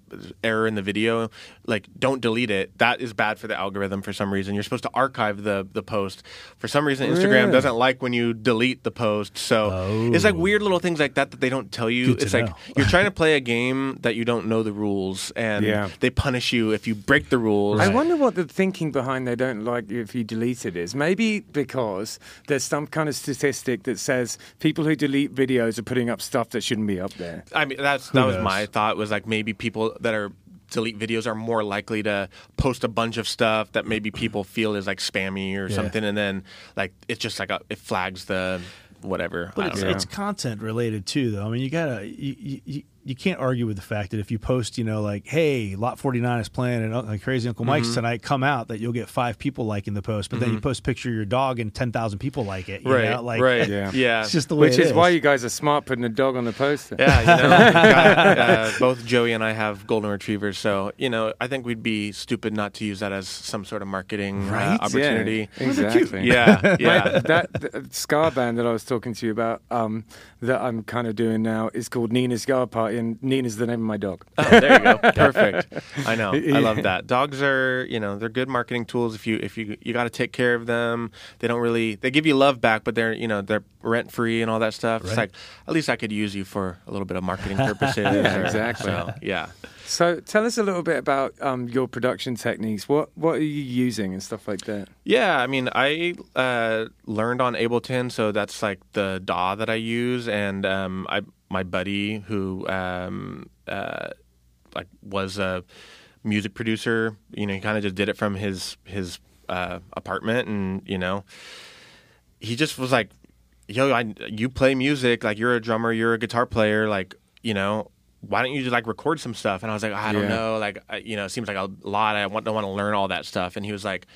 error in the video, like, don't delete it. That is bad for the algorithm for some reason. You're supposed to archive the, the post. For some reason, Instagram yeah. doesn't like when you delete the post. So oh. it's, like, weird little things like that that they don't tell you. Good it's, like, you're trying to play a game that you don't know the rules, and yeah. they punish you if you break the rules. Right. I wonder what the thinking behind they don't like if you delete it is. Maybe because there's some kind of statistic that says people who delete videos are putting up stuff that shouldn't be up there. I mean, that's that was my thought, was like maybe people that are delete videos are more likely to post a bunch of stuff that maybe people feel is like spammy or yeah. something, and then like it's just like a, it flags the whatever. But it's, it's content related too, though. I mean, you gotta you, you you can't argue with the fact that if you post, you know, like, hey, Lot forty-nine is playing and uh, Crazy Uncle Mike's mm-hmm. tonight, come out, that you'll get five people liking the post, but mm-hmm. then you post a picture of your dog and ten thousand people like it. You right, know? Like, right, yeah. yeah. It's just the way Which it is. Which is why you guys are smart putting a dog on the poster. Yeah, you know, got, uh, both Joey and I have golden retrievers, so, you know, I think we'd be stupid not to use that as some sort of marketing right? uh, opportunity. Yeah, exactly. yeah, yeah. Right, that, that ska band that I was talking to you about um, that I'm kind of doing now is called Nina's Ska Party. And Nina's the name of my dog. Oh, there you go. Perfect. I know. I love that. Dogs are, you know, they're good marketing tools. If you, if you, you got to take care of them. They don't really, they give you love back, but they're, you know, they're rent free and all that stuff. Right. It's like, at least I could use you for a little bit of marketing purposes. yeah, or, exactly. So, yeah. So tell us a little bit about um, your production techniques. What, what are you using and stuff like that? Yeah. I mean, I uh, learned on Ableton. So that's like the D A W that I use. And um, I, my buddy who um, uh, like was a music producer, you know, he kind of just did it from his his uh, apartment, and you know, he just was like, "Yo, I, you play music, like you're a drummer, you're a guitar player, like you know, why don't you just like record some stuff? And I was like, I don't yeah. know. Like, you know, it seems like a lot. I want, don't want to learn all that stuff. And he was like,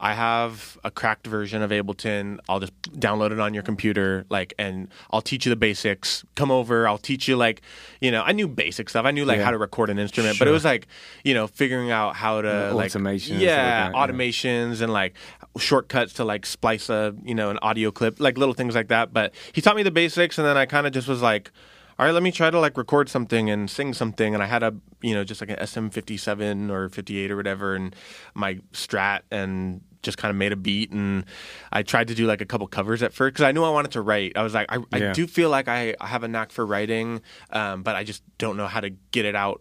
I have a cracked version of Ableton. I'll just download it on your computer, like, and I'll teach you the basics. Come over. I'll teach you, like, you know, I knew basic stuff. I knew, like, yeah. how to record an instrument. Sure. But it was, like, you know, figuring out how to, like, automations. Yeah, like that, automations yeah. and, like, shortcuts to, like, splice a, you know, an audio clip, like, little things like that. But he taught me the basics, and then I kind of just was, like, all right, let me try to, like, record something and sing something. And I had a, you know, just, like, an S M fifty-seven or fifty-eight or whatever, and my Strat, and just kind of made a beat. And I tried to do like a couple covers at first because I knew I wanted to write. I was like, I, yeah. I do feel like I have a knack for writing, um, but I just don't know how to get it out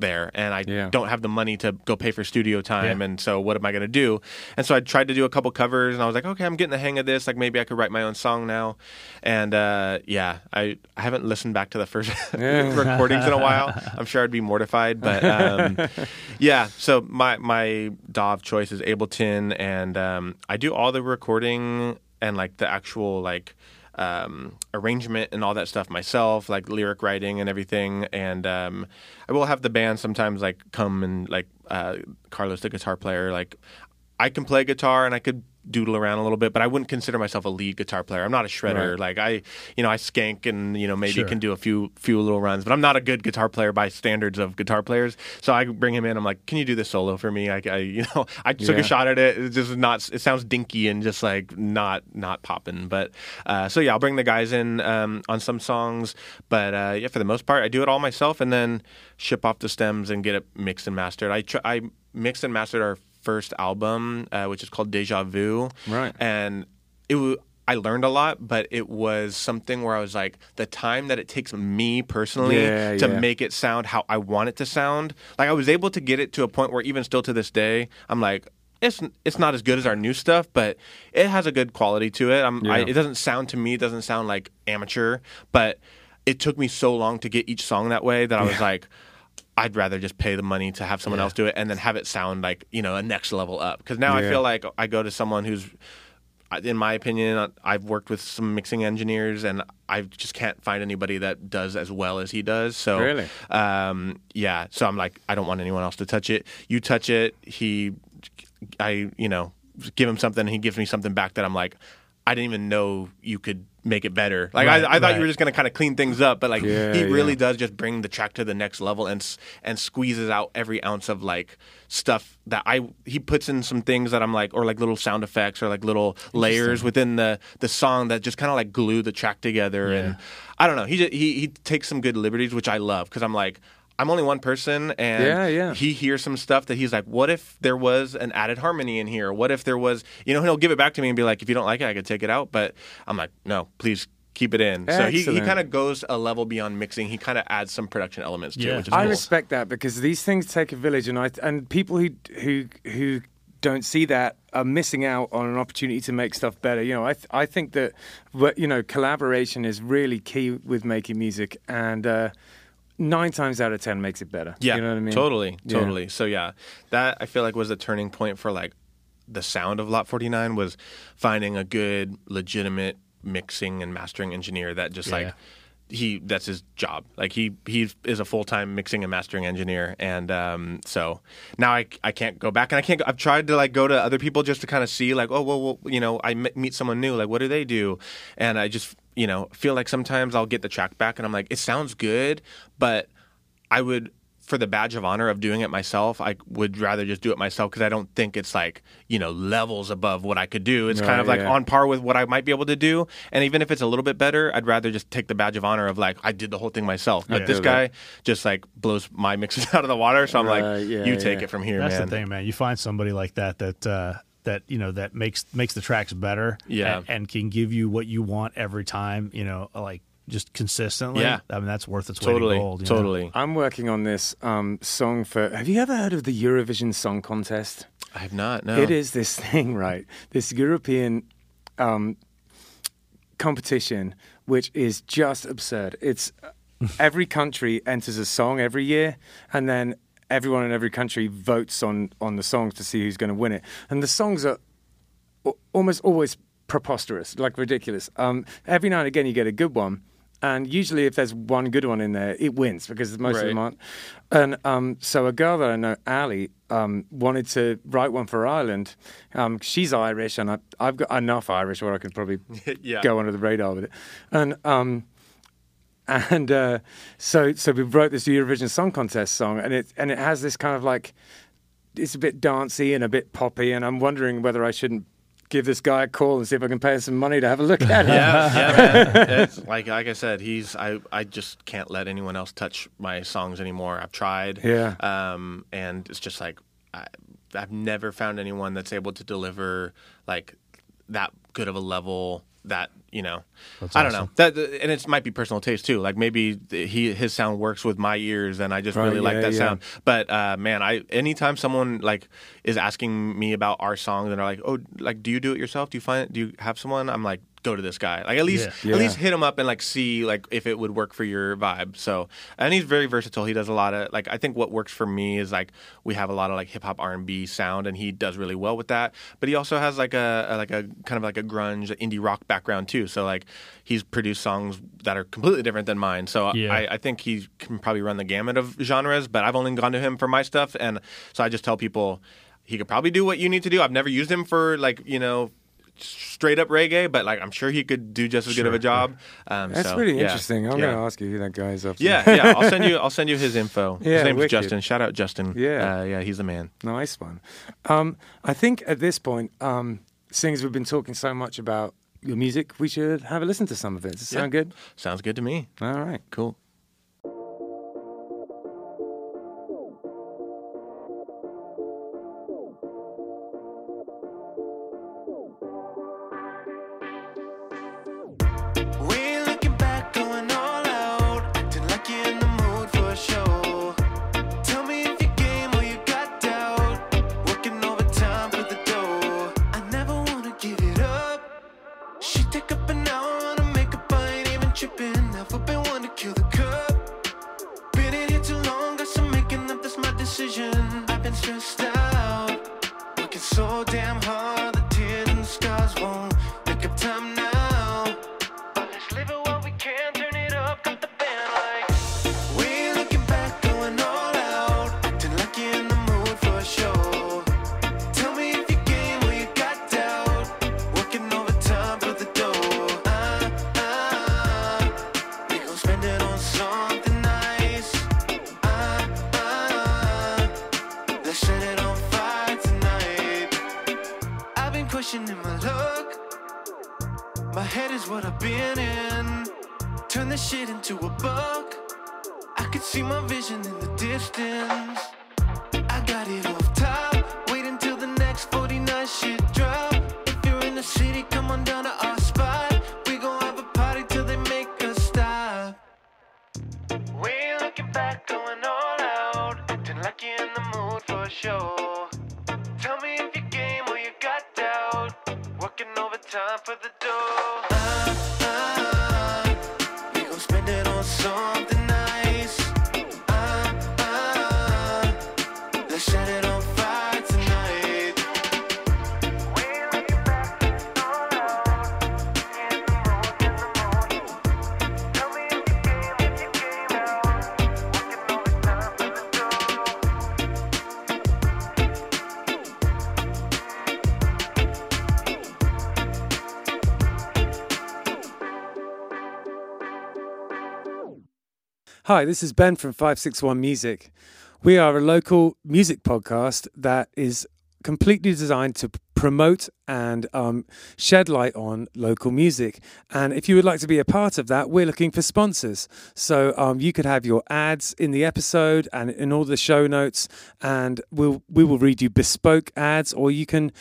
there. And I yeah. don't have the money to go pay for studio time. Yeah. And so what am I going to do? And so I tried to do a couple covers, and I was like, okay, I'm getting the hang of this. Like, maybe I could write my own song now. And uh, yeah, I, I haven't listened back to the first recordings in a while. I'm sure I'd be mortified. But um, yeah, so my, my D A W choice is Ableton. And um, I do all the recording and like the actual like Um, arrangement and all that stuff myself, like lyric writing and everything. And um, I will have the band sometimes like come and like uh, Carlos, the guitar player, like I can play guitar and I could doodle around a little bit, but I wouldn't consider myself a lead guitar player. I'm not a shredder. Right. Like I, you know, I skank and, you know, maybe sure. can do a few few little runs, but I'm not a good guitar player by standards of guitar players. So I bring him in. I'm like, can you do this solo for me? I, I you know, I took yeah. a shot at it. It just not. It sounds dinky and just like not not popping. But uh, so yeah, I'll bring the guys in um, on some songs, but uh, yeah, for the most part, I do it all myself and then ship off the stems and get it mixed and mastered. I tr- I mixed and mastered our first album, uh, which is called Deja Vu. Right. And it w- I learned a lot, but it was something where I was like, the time that it takes me personally yeah, to yeah. make it sound how I want it to sound. Like, I was able to get it to a point where even still to this day, I'm like, it's it's not as good as our new stuff, but it has a good quality to it. I'm, yeah. I, it doesn't sound to me, it doesn't sound like amateur, but it took me so long to get each song that way that I was yeah. like, I'd rather just pay the money to have someone yeah. else do it and then have it sound like, you know, a next level up. Because now yeah. I feel like I go to someone who's, in my opinion, I've worked with some mixing engineers and I just can't find anybody that does as well as he does. So, really? um, yeah. So I'm like, I don't want anyone else to touch it. You touch it. He, I, you know, give him something and he gives me something back that I'm like, I didn't even know you could make it better. Like right, I, I thought right. you were just going to kind of clean things up, but like yeah, he really yeah. does just bring the track to the next level and and squeezes out every ounce of like stuff that I he puts in some things that I'm like, or like little sound effects or like little layers within the the song that just kind of like glue the track together. Yeah. And I don't know, he just, he he takes some good liberties, which I love because I'm like, I'm only one person, and yeah, yeah. he hears some stuff that he's like, what if there was an added harmony in here? What if there was, you know, he'll give it back to me and be like, if you don't like it, I could take it out. But I'm like, no, please keep it in. Excellent. So he, he kind of goes a level beyond mixing. He kind of adds some production elements to yeah. it, which is I cool. respect that because these things take a village, and I and people who who who don't see that are missing out on an opportunity to make stuff better. You know, I th- I think that, you know, collaboration is really key with making music, and uh Nine times out of ten makes it better. Yeah, you know what I mean? Totally, totally. Yeah. So yeah, that I feel like was the turning point for like the sound of Lot forty-nine was finding a good, legitimate mixing and mastering engineer that just yeah. like he that's his job. Like he he is a full time mixing and mastering engineer, and um, so now I, I can't go back and I can't. Go, I've tried to like go to other people just to kind of see like oh well, well you know I meet someone new like what do they do, and I just. You know, feel like sometimes I'll get the track back and I'm like, it sounds good, but I would, for the badge of honor of doing it myself, I would rather just do it myself because I don't think it's like, you know, levels above what I could do. It's right, kind of like yeah. on par with what I might be able to do. And even if it's a little bit better, I'd rather just take the badge of honor of like, I did the whole thing myself. But yeah, this guy just like blows my mixes out of the water. So I'm right, like, yeah, you take yeah. it from here, That's man. That's the thing, man. You find somebody like that that, uh, that you know that makes makes the tracks better yeah. and, and can give you what you want every time, you know, like just consistently. Yeah. I mean, that's worth its totally, weight in gold. Totally. Know? I'm working on this um, song for, have you ever heard of the Eurovision Song Contest? I have not, no. It is this thing, right? This European um, competition, which is just absurd. It's every country enters a song every year, and then everyone in every country votes on, on the songs to see who's going to win it. And the songs are almost always preposterous, like ridiculous. Um, every now and again, you get a good one. And usually if there's one good one in there, it wins, because most right. of them aren't. And um, so a girl that I know, Ali, um, wanted to write one for Ireland. Um, she's Irish, and I, I've got enough Irish where I could probably yeah. go under the radar with it. And um, and uh, so so we wrote this Eurovision Song Contest song, and it and it has this kind of like, it's a bit dancey and a bit poppy, and I'm wondering whether I shouldn't give this guy a call and see if I can pay him some money to have a look at it. Yeah, yeah, man. It's like, like I said, he's, I, I just can't let anyone else touch my songs anymore. I've tried. Yeah. Um, and it's just like, I, I've never found anyone that's able to deliver like that good of a level that, you know, that's I don't awesome. know. That, and it might be personal taste too. Like maybe he, his sound works with my ears, and I just right, really yeah, like that yeah. sound. But uh, man, I anytime someone like is asking me about our songs and are like, "Oh, like, do you do it yourself? Do you find? Do you have someone?" I'm like, "Go to this guy. Like at least, yeah. Yeah. at least hit him up and like see like if it would work for your vibe." So, and he's very versatile. He does a lot of like, I think what works for me is like we have a lot of like hip hop R and B sound, and he does really well with that. But he also has like a, a like a kind of like a grunge indie rock background too. So like he's produced songs that are completely different than mine. So yeah. I, I think he can probably run the gamut of genres, but I've only gone to him for my stuff. And so I just tell people he could probably do what you need to do. I've never used him for like, you know, straight up reggae, but like I'm sure he could do just as sure, good of a job. Um, That's so, really yeah. interesting. I'm yeah. gonna ask you who that guy is after. Yeah, yeah. I'll send you. I'll send you his info. Yeah, his name wicked. is Justin. Shout out Justin. Yeah, uh, yeah. He's the man. Nice one. Um, I think at this point, um, seeing as we've been talking so much about your music, we should have a listen to some of it. Does it sound yeah. good? Sounds good to me. All right. Cool. Hi, this is Ben from five sixty-one Music. We are a local music podcast that is completely designed to promote and um, shed light on local music. And if you would like to be a part of that, we're looking for sponsors. So um, you could have your ads in the episode and in all the show notes, and we'll, we will read you bespoke ads, or you can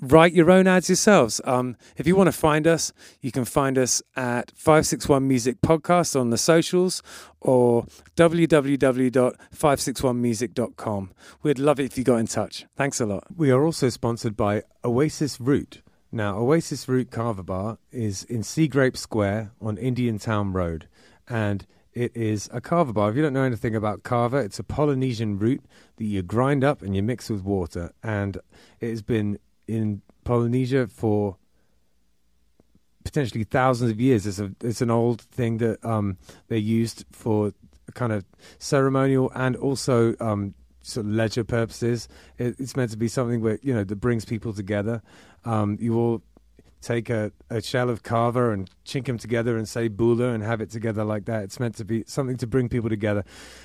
write your own ads yourselves. Um, if you want to find us, you can find us at five sixty-one Music Podcast on the socials, or w w w dot five sixty-one music dot com. We'd love it if you got in touch. Thanks a lot. We are also sponsored by Oasis Root. Now, Oasis Root Carver Bar is in Sea Grape Square on Indian Town Road, and it is a kava bar. If you don't know anything about kava, it's a Polynesian root that you grind up and you mix with water, and it has been in Polynesia for potentially thousands of years. It's a it's an old thing that um, they used for kind of ceremonial and also um, sort of leisure purposes. It, it's meant to be something where, you know, that brings people together. Um, you all take a, a shell of kava and chink them together and say bula and have it together like that. It's meant to be something to bring people together.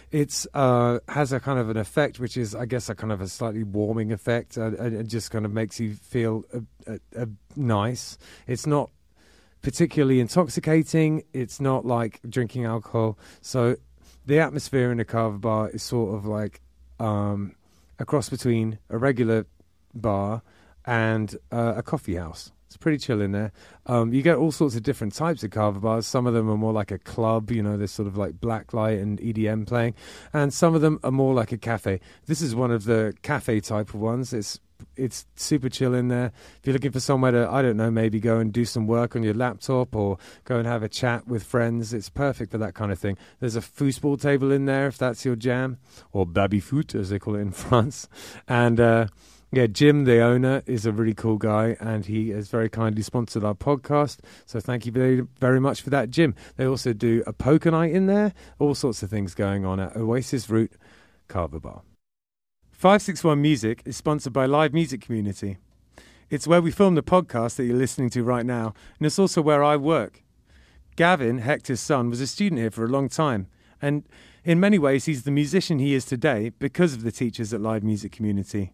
It's uh, has a kind of an effect, which is, I guess, a kind of a slightly warming effect. Uh, it just kind of makes you feel uh, uh, nice. It's not particularly intoxicating. It's not like drinking alcohol. So the atmosphere in a kava bar is sort of like um, a cross between a regular bar and uh, a coffee house. It's pretty chill in there. Um, you get all sorts of different types of kava bars. Some of them are more like a club, you know, there's sort of like black light and E D M playing. And some of them are more like a cafe. This is one of the cafe type of ones. It's it's super chill in there. If you're looking for somewhere to, I don't know, maybe go and do some work on your laptop or go and have a chat with friends, it's perfect for that kind of thing. There's a foosball table in there if that's your jam, or baby foot as they call it in France. And, uh, yeah, Jim, the owner, is a really cool guy, and he has very kindly sponsored our podcast. So thank you very, very much for that, Jim. They also do a poker night in there, all sorts of things going on at Oasis Root Carver Bar. five sixty-one Music is sponsored by Live Music Community. It's where we film the podcast that you're listening to right now, and it's also where I work. Gavin, Hector's son, was a student here for a long time, and in many ways he's the musician he is today because of the teachers at Live Music Community.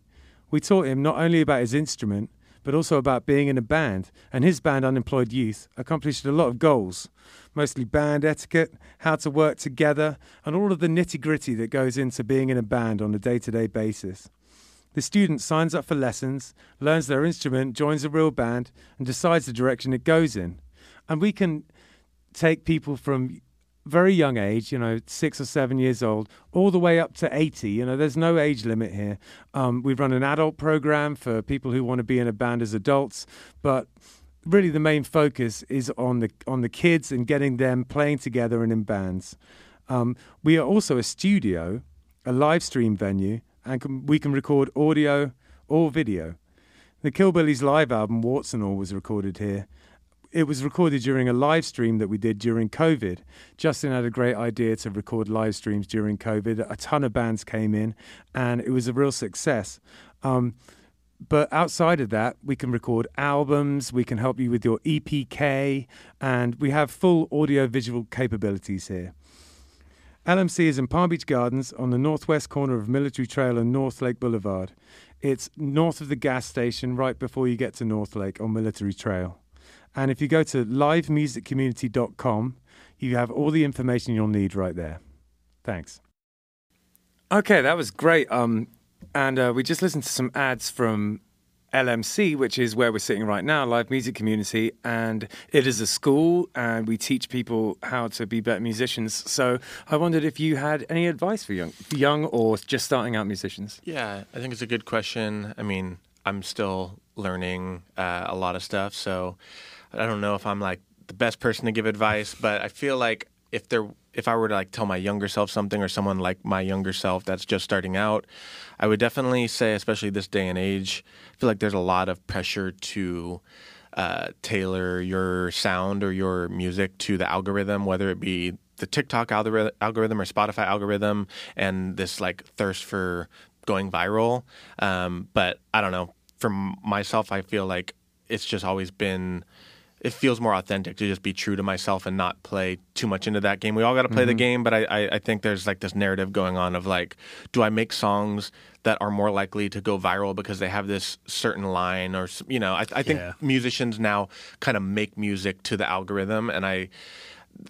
We taught him not only about his instrument, but also about being in a band, and his band, Unemployed Youth, accomplished a lot of goals, mostly band etiquette, how to work together, and all of the nitty-gritty that goes into being in a band on a day-to-day basis. The student signs up for lessons, learns their instrument, joins a real band, and decides the direction it goes in. And we can take people from very young age, you know, six or seven years old, all the way up to eighty. You know, there's no age limit here. Um, we've run an adult program for people who want to be in a band as adults, but really the main focus is on the on the kids and getting them playing together and in bands. Um, we are also a studio, a live stream venue, and can, we can record audio or video. The Kill Billies live album, Warts and All, was recorded here. It was recorded during a live stream that we did during COVID. Justin had a great idea to record live streams during COVID. A ton of bands came in, and it was a real success. Um, but outside of that, we can record albums, we can help you with your E P K, and we have full audio-visual capabilities here. L M C is in Palm Beach Gardens on the northwest corner of Military Trail and North Lake Boulevard. It's north of the gas station, right before you get to North Lake on Military Trail. And if you go to live music community dot com, you have all the information you'll need right there. Thanks. Okay, that was great. Um, and uh, we just listened to some ads from L M C, which is where we're sitting right now, Live Music Community. And it is a school, and we teach people how to be better musicians. So I wondered if you had any advice for young, young or just starting out musicians. Yeah, I think it's a good question. I mean, I'm still learning uh, a lot of stuff, so I don't know if I'm like the best person to give advice, but I feel like if there, if I were to like tell my younger self something, or someone like my younger self that's just starting out, I would definitely say, especially this day and age, I feel like there's a lot of pressure to uh, tailor your sound or your music to the algorithm, whether it be the TikTok algori- algorithm or Spotify algorithm, and this like thirst for going viral. Um, but I don't know. For myself, I feel like it's just always been, it feels more authentic to just be true to myself and not play too much into that game. We all got to play mm-hmm. the game, but I, I, I think there's like this narrative going on of like, do I make songs that are more likely to go viral because they have this certain line or, you know, I, I think yeah. musicians now kind of make music to the algorithm, and I,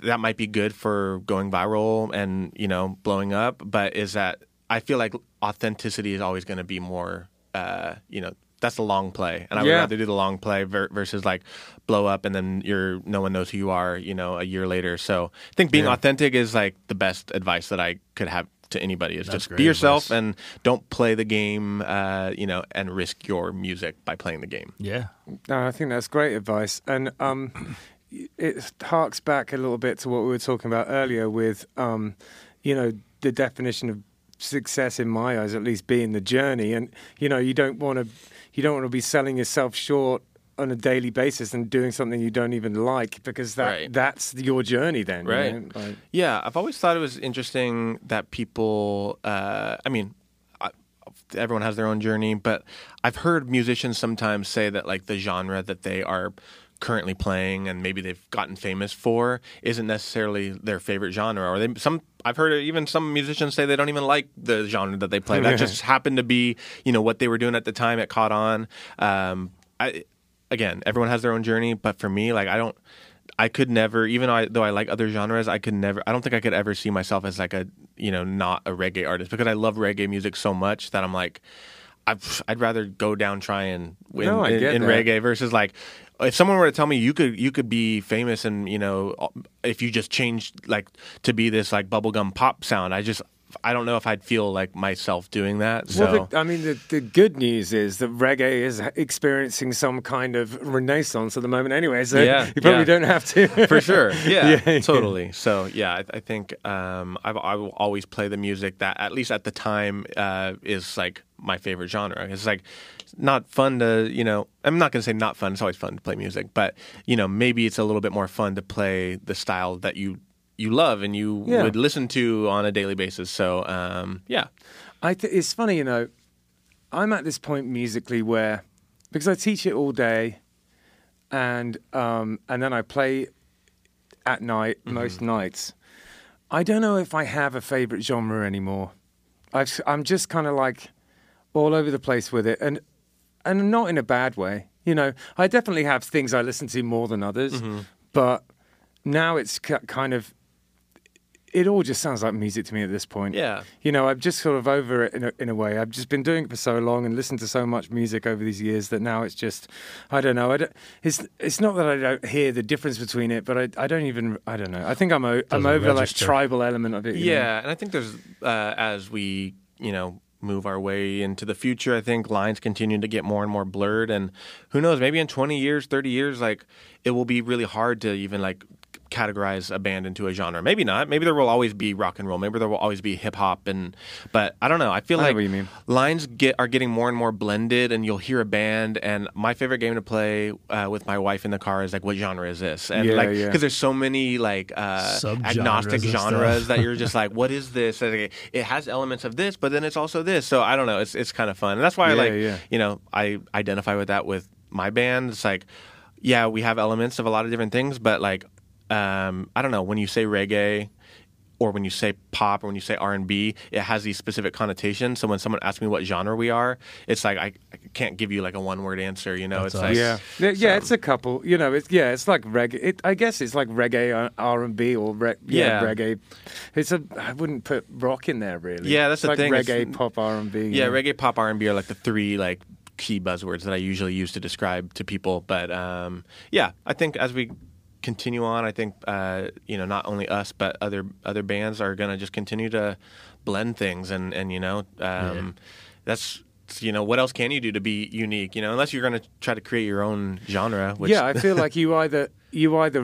that might be good for going viral and, you know, blowing up, but is that, I feel like authenticity is always going to be more, uh, you know, that's a long play, and I would yeah. rather do the long play ver- versus like blow up and then you're no one knows who you are, you know, a year later. So I think being yeah. authentic is like the best advice that I could have to anybody. Is that's just be yourself advice. And don't play the game, uh, you know, and risk your music by playing the game. Yeah, no, I think that's great advice, and um, it harks back a little bit to what we were talking about earlier with, um, you know, the definition of success in my eyes, at least, being the journey, and you know, you don't want to. You don't want to be selling yourself short on a daily basis than doing something you don't even like, because that right. that's your journey then. Right. You know? Like, yeah. I've always thought it was interesting that people, uh, I mean, I, everyone has their own journey, but I've heard musicians sometimes say that like the genre that they are currently playing and maybe they've gotten famous for isn't necessarily their favorite genre, or they some I've heard even some musicians say they don't even like the genre that they play. That just happened to be, you know, what they were doing at the time. It caught on. Um, I again, everyone has their own journey, but for me, like I don't, I could never, even though I, though I like other genres, I could never. I don't think I could ever see myself as like a, you know, not a reggae artist, because I love reggae music so much that I'm like, I've, I'd rather go down trying in, no, in, in reggae versus like. If someone were to tell me you could you could be famous and, you know, if you just changed like to be this like bubblegum pop sound, I just I don't know if I'd feel like myself doing that. So. Well, the, I mean, the, the good news is that reggae is experiencing some kind of renaissance at the moment anyway, so yeah, you probably yeah. don't have to. For sure. Yeah, yeah, totally. So, yeah, I, I think um, I've, I will always play the music that, at least at the time, uh, is, like, my favorite genre. It's, like, not fun to, you know, I'm not going to say not fun. It's always fun to play music. But, you know, maybe it's a little bit more fun to play the style that you you love and you yeah. would listen to on a daily basis. So, um, yeah. I th- it's funny, you know, I'm at this point musically where, because I teach it all day and, um, and then I play at night, mm-hmm. most nights. I don't know if I have a favorite genre anymore. I've, I'm just kind of like all over the place with it, and, and not in a bad way. You know, I definitely have things I listen to more than others, mm-hmm. but now it's ca- kind of, it all just sounds like music to me at this point. Yeah. You know, I'm just sort of over it in a, in a way. I've just been doing it for so long and listened to so much music over these years that now it's just, I don't know. I don't, it's it's not that I don't hear the difference between it, but I I don't even, I don't know. I think I'm, o- I'm over register. Like tribal element of it. Yeah. Know? And I think there's, uh, as we, you know, move our way into the future, I think lines continue to get more and more blurred. And who knows, maybe in twenty years, thirty years, like it will be really hard to even like, categorize a band into a genre. Maybe not. Maybe there will always be rock and roll. Maybe there will always be hip hop. And but I don't know. I feel I like know what you mean. Lines get are getting more and more blended, and you'll hear a band. And my favorite game to play uh, with my wife in the car is like, what genre is this? And yeah, like because yeah. there's so many like uh, agnostic genres that you're just like, what is this? Like, it has elements of this, but then it's also this. So I don't know. It's it's kind of fun, and that's why yeah, I like yeah. you know I identify with that with my band. It's like yeah, we have elements of a lot of different things, but like. Um, I don't know, when you say reggae or when you say pop or when you say R and B, it has these specific connotations. So when someone asks me what genre we are, it's like I, I can't give you like a one-word answer, you know. That's it's awesome. Like yeah, so. Yeah, it's a couple, you know. It's yeah, it's like reggae. It, I guess it's like reggae R and B or re- yeah, yeah reggae. It's a I wouldn't put rock in there really. Yeah, that's it's the like thing. Reggae, it's, pop, R and B. Yeah, yeah, reggae, pop, R and B are like the three like key buzzwords that I usually use to describe to people. But um, yeah, I think as we continue on, I think uh, you know, not only us but other other bands are gonna just continue to blend things, and and you know um, yeah. that's you know what else can you do to be unique, you know, unless you're gonna try to create your own genre. Which... Yeah, I feel like you either you either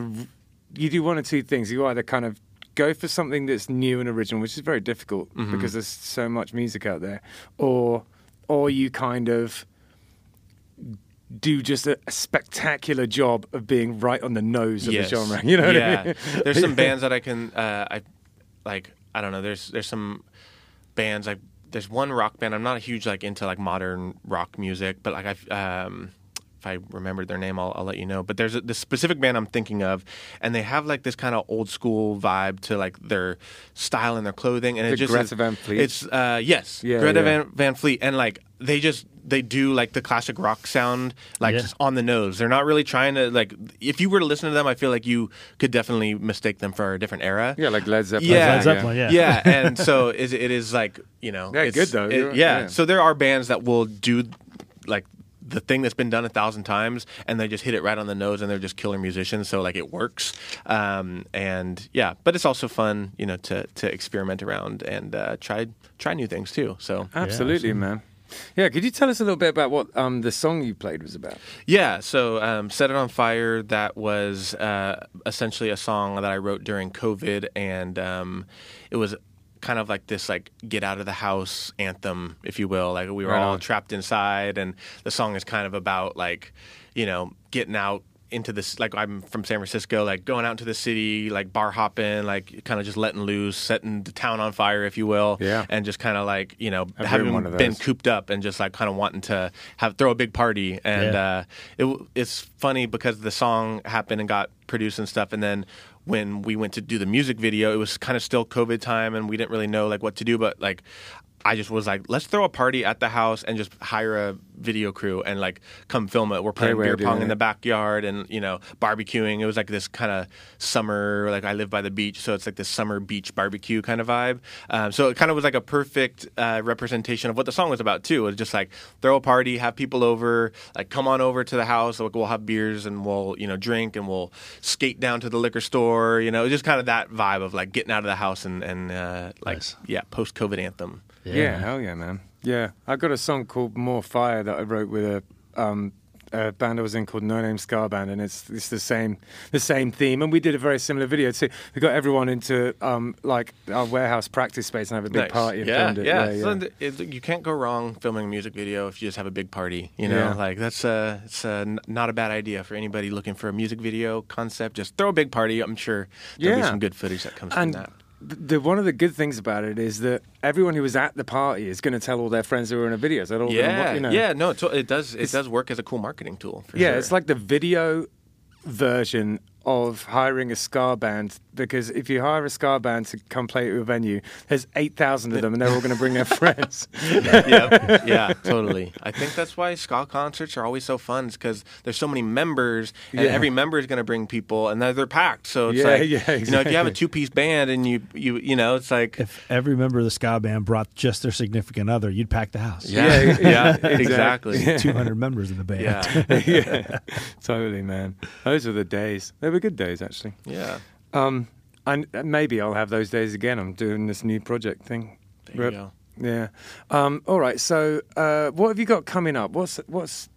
you do one or two things. You either kind of go for something that's new and original, which is very difficult mm-hmm. because there's so much music out there, or or you kind of do just a, a spectacular job of being right on the nose of yes. the genre. You know what yeah. I mean? There's some bands that I can, uh, I like, I don't know, there's there's some bands, like, there's one rock band, I'm not a huge, like, into, like, modern rock music, but, like, I've, um, if I remember their name, I'll, I'll let you know, but there's a, this specific band I'm thinking of, and they have, like, this kind of old-school vibe to, like, their style and their clothing, and the it just Greta is, Van Fleet? It's, uh, yes, yeah, Greta yeah. Van, Van Fleet, and, like, they just... They do like the classic rock sound, like yeah. just on the nose. They're not really trying to like. If you were to listen to them, I feel like you could definitely mistake them for a different era. Yeah, like Led Zeppelin. Yeah, Led Zeppelin, yeah. yeah. yeah. And so it, it is like you know, yeah, it's good though. It, yeah. yeah, so there are bands that will do like the thing that's been done a thousand times, and they just hit it right on the nose, and they're just killer musicians. So like it works, um, and yeah. But it's also fun, you know, to to experiment around and uh, try try new things too. So absolutely, yeah, man. Yeah, could you tell us a little bit about what um, the song you played was about? Yeah, so um, Set It On Fire, that was uh, essentially a song that I wrote during COVID, and um, it was kind of like this like get out of the house anthem, if you will. Like we were right all on. Trapped inside, and the song is kind of about like, you know, getting out into this, like, I'm from San Francisco, like going out into the city, like bar hopping, like kind of just letting loose, setting the town on fire, if you will. Yeah. And just kind of like, you know, I've having been, been cooped up and just like kind of wanting to have throw a big party. And yeah. uh, it, it's funny because the song happened and got produced and stuff. And then when we went to do the music video, it was kind of still COVID time and we didn't really know like what to do, but like, I just was like, let's throw a party at the house and just hire a video crew and like come film it. We're playing beer pong in the backyard and, you know, barbecuing. It was like this kind of summer, like I live by the beach, so it's like this summer beach barbecue kind of vibe. Um, so it kind of was like a perfect uh, representation of what the song was about too. It was just like throw a party, have people over, like come on over to the house. Like we'll have beers and we'll, you know, drink and we'll skate down to the liquor store. You know, it was just kind of that vibe of like getting out of the house and, and uh, like, nice. Yeah, post-COVID anthem. Yeah. yeah, hell yeah, man. Yeah, I got a song called More Fire that I wrote with a, um, a band I was in called No Name Scar Band, and it's it's the same the same theme. And we did a very similar video too. We got everyone into um, like our warehouse practice space and have a big nice. party. And yeah, it. yeah, yeah. So yeah. It, you can't go wrong filming a music video if you just have a big party. You know, yeah. like that's uh, it's uh, not a bad idea for anybody looking for a music video concept. Just throw a big party. I'm sure there'll yeah. be some good footage that comes and, from that. The, one of the good things about it is that everyone who was at the party is going to tell all their friends who were in a video. So all yeah, you know, yeah, no, it, it does. It does work as a cool marketing tool. For yeah, sure. It's like the video version of hiring a ska band, because if you hire a ska band to come play at a venue, there's eight thousand of them and they're all going to bring their friends. yeah, yeah, totally. I think that's why ska concerts are always so fun, because there's so many members and yeah. every member is going to bring people and they're, they're packed. So it's yeah, like, yeah, exactly. you know, if you have a two-piece band and you, you, you know, it's like... If every member of the ska band brought just their significant other, you'd pack the house. Yeah, yeah, yeah exactly. Yeah. two hundred members in the band. Yeah. yeah, totally, man. Those were the days. They were good days, actually. Yeah. Um, and maybe I'll have those days again. I'm doing this new project thing. There Rip. you go. Yeah. Um, all right. So, uh, what have you got coming up? What's what's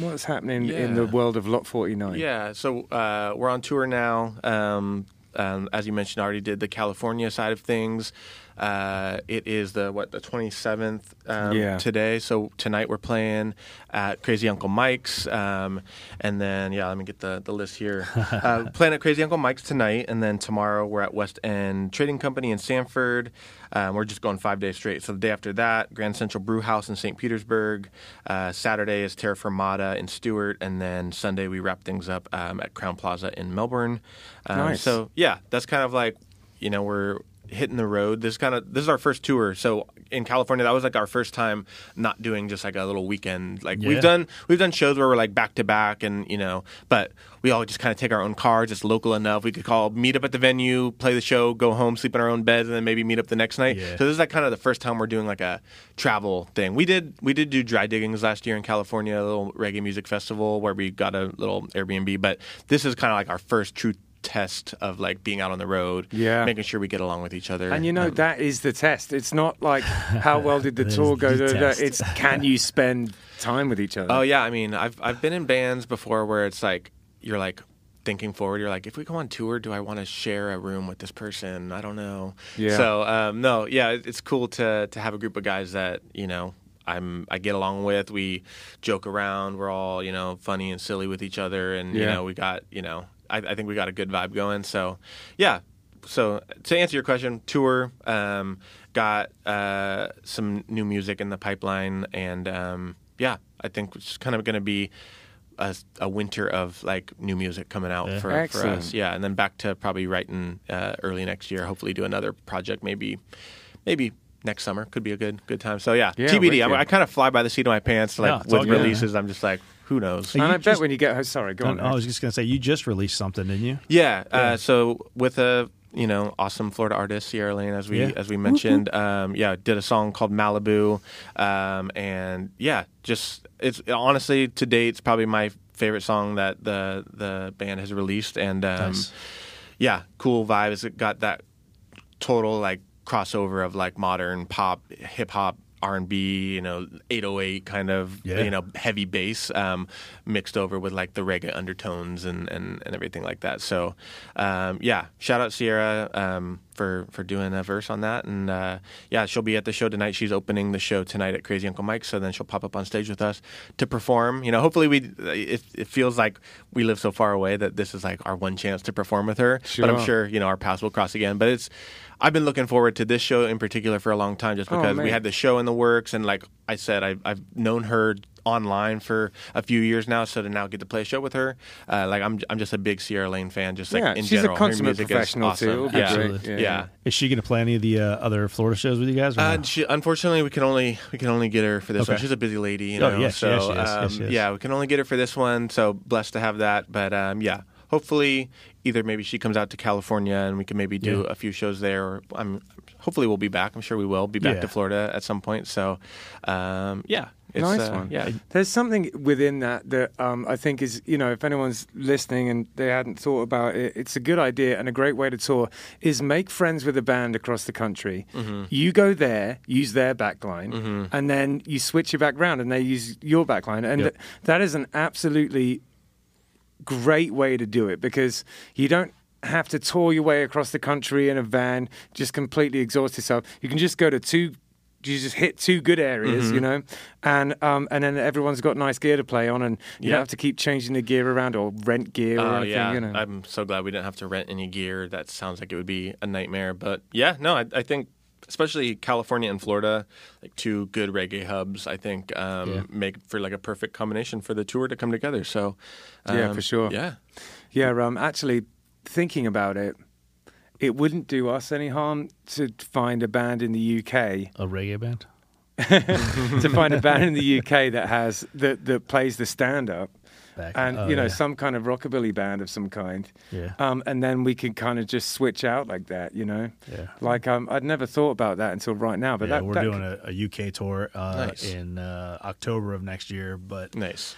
what's happening yeah. in the world of Lot forty-nine? Yeah. So uh, we're on tour now. Um, um, as you mentioned, I already did the California side of things. Uh, it is the what the twenty-seventh um, yeah. today. So tonight we're playing at Crazy Uncle Mike's, um, and then yeah, let me get the, the list here. Uh, playing at Crazy Uncle Mike's tonight, and then tomorrow we're at West End Trading Company in Sanford. Um, we're just going five days straight. So the day after that, Grand Central Brew House in Saint Petersburg. Uh, Saturday is Terra Firmata in Stewart, and then Sunday we wrap things up um, at Crown Plaza in Melbourne. Um, nice. So yeah, that's kind of like you know we're. hitting the road. This kind of this is our first tour. So in California, that was like our first time not doing just like a little weekend. Like yeah. we've done we've done shows where we're like back to back, and you know, but we all just kind of take our own cars. It's local enough. We could call meet up at the venue, play the show, go home, sleep in our own beds, and then maybe meet up the next night. Yeah. So this is like kind of the first time we're doing like a travel thing. We did we did do dry diggings last year in California, a little reggae music festival where we got a little Airbnb. But this is kind of like our first true test of like being out on the road, yeah, making sure we get along with each other. And you know um, that is the test. It's not like how well did the tour go. The the, it's can you spend time with each other? Oh yeah, I mean, I've I've been in bands before where it's like you're like thinking forward. You're like, if we go on tour, do I want to share a room with this person? I don't know. Yeah. So um, no, yeah, it's cool to to have a group of guys that you know. I'm, I get along with, we joke around, we're all, you know, funny and silly with each other, and, yeah. you know, we got, you know, I, I think we got a good vibe going, so, yeah, so, to answer your question, tour, um, got uh, some new music in the pipeline, and, um, yeah, I think it's kind of going to be a, a winter of, like, new music coming out yeah. for, for us, yeah, and then back to probably writing uh, early next year, hopefully do another project, maybe, maybe, next summer could be a good good time. So yeah, yeah T B D. I, I kind of fly by the seat of my pants. Like no, with releases, yeah. I'm just like, who knows? And, and I just, bet when you get, oh, sorry, go on. I was just gonna say, you just released something, didn't you? Yeah. yeah. Uh, so with a you know awesome Florida artist, Sierra Lane, as we yeah. as we mentioned, um, yeah, did a song called Malibu, um, and yeah, just it's honestly to date, it's probably my favorite song that the the band has released, and um, nice. yeah, cool vibes. It got that total like. crossover of like modern pop, hip hop, R and B, you know, eight oh eight kind of, yeah. you know, heavy bass um, mixed over with like the reggae undertones and, and, and everything like that. So, um, yeah, shout out Sierra. Um, for, for doing a verse on that. And uh, yeah, she'll be at the show tonight. She's opening the show tonight at Crazy Uncle Mike's, so then she'll pop up on stage with us to perform. You know, hopefully we it, it feels like we live so far away that this is like our one chance to perform with her. Sure. But I'm sure, you know, our paths will cross again. But it's I've been looking forward to this show in particular for a long time, just because oh, we had the show in the works, and like I said, I've, I've known her online for a few years now, so to now get to play a show with her, uh, like I'm I'm just a big Sierra Lane fan, just like yeah, in she's general. She's a consummate professional awesome. too. Yeah. Yeah. yeah, Is she going to play any of the uh, other Florida shows with you guys? Or uh, no? she, unfortunately, we can only we can only get her for this okay. one. She's a busy lady, you know. Oh, yes, so yes, she is. Um, yes, she is. yeah, we can only get her for this one. So blessed to have that, but um, yeah. Hopefully, either maybe she comes out to California and we can maybe do yeah. a few shows there. Or I'm hopefully we'll be back. I'm sure we will be back yeah. to Florida at some point. So, um, yeah, it's, nice uh, one. Yeah, there's something within that that um, I think is, you know, if anyone's listening and they hadn't thought about it, it's a good idea and a great way to tour is make friends with a band across the country. Mm-hmm. You go there, use their backline, mm-hmm. and then you switch your background and they use your backline, and yep. th- that is an absolutely great way to do it, because you don't have to tour your way across the country in a van, just completely exhaust yourself. You can just go to two, you just hit two good areas, mm-hmm. you know, and um, and then everyone's got nice gear to play on, and you yeah. don't have to keep changing the gear around or rent gear or uh, anything, yeah. you know. I'm so glad we didn't have to rent any gear. That sounds like it would be a nightmare, but yeah, no, I, I think especially California and Florida, like two good reggae hubs, I think, um, yeah. make for like a perfect combination for the tour to come together. So, um, yeah, for sure. Yeah. Yeah. Um, actually, thinking about it, it wouldn't do us any harm to find a band in the U K. A reggae band? to find a band in the U K that has, that, that plays the stand up. Back. And, oh, you know, yeah. some kind of rockabilly band of some kind. Yeah. Um, and then we could kind of just switch out like that, you know? Yeah. Like, um, I'd never thought about that until right now. But yeah, that, we're that doing could... a, a U K tour uh, nice. in uh, October of next year. But nice.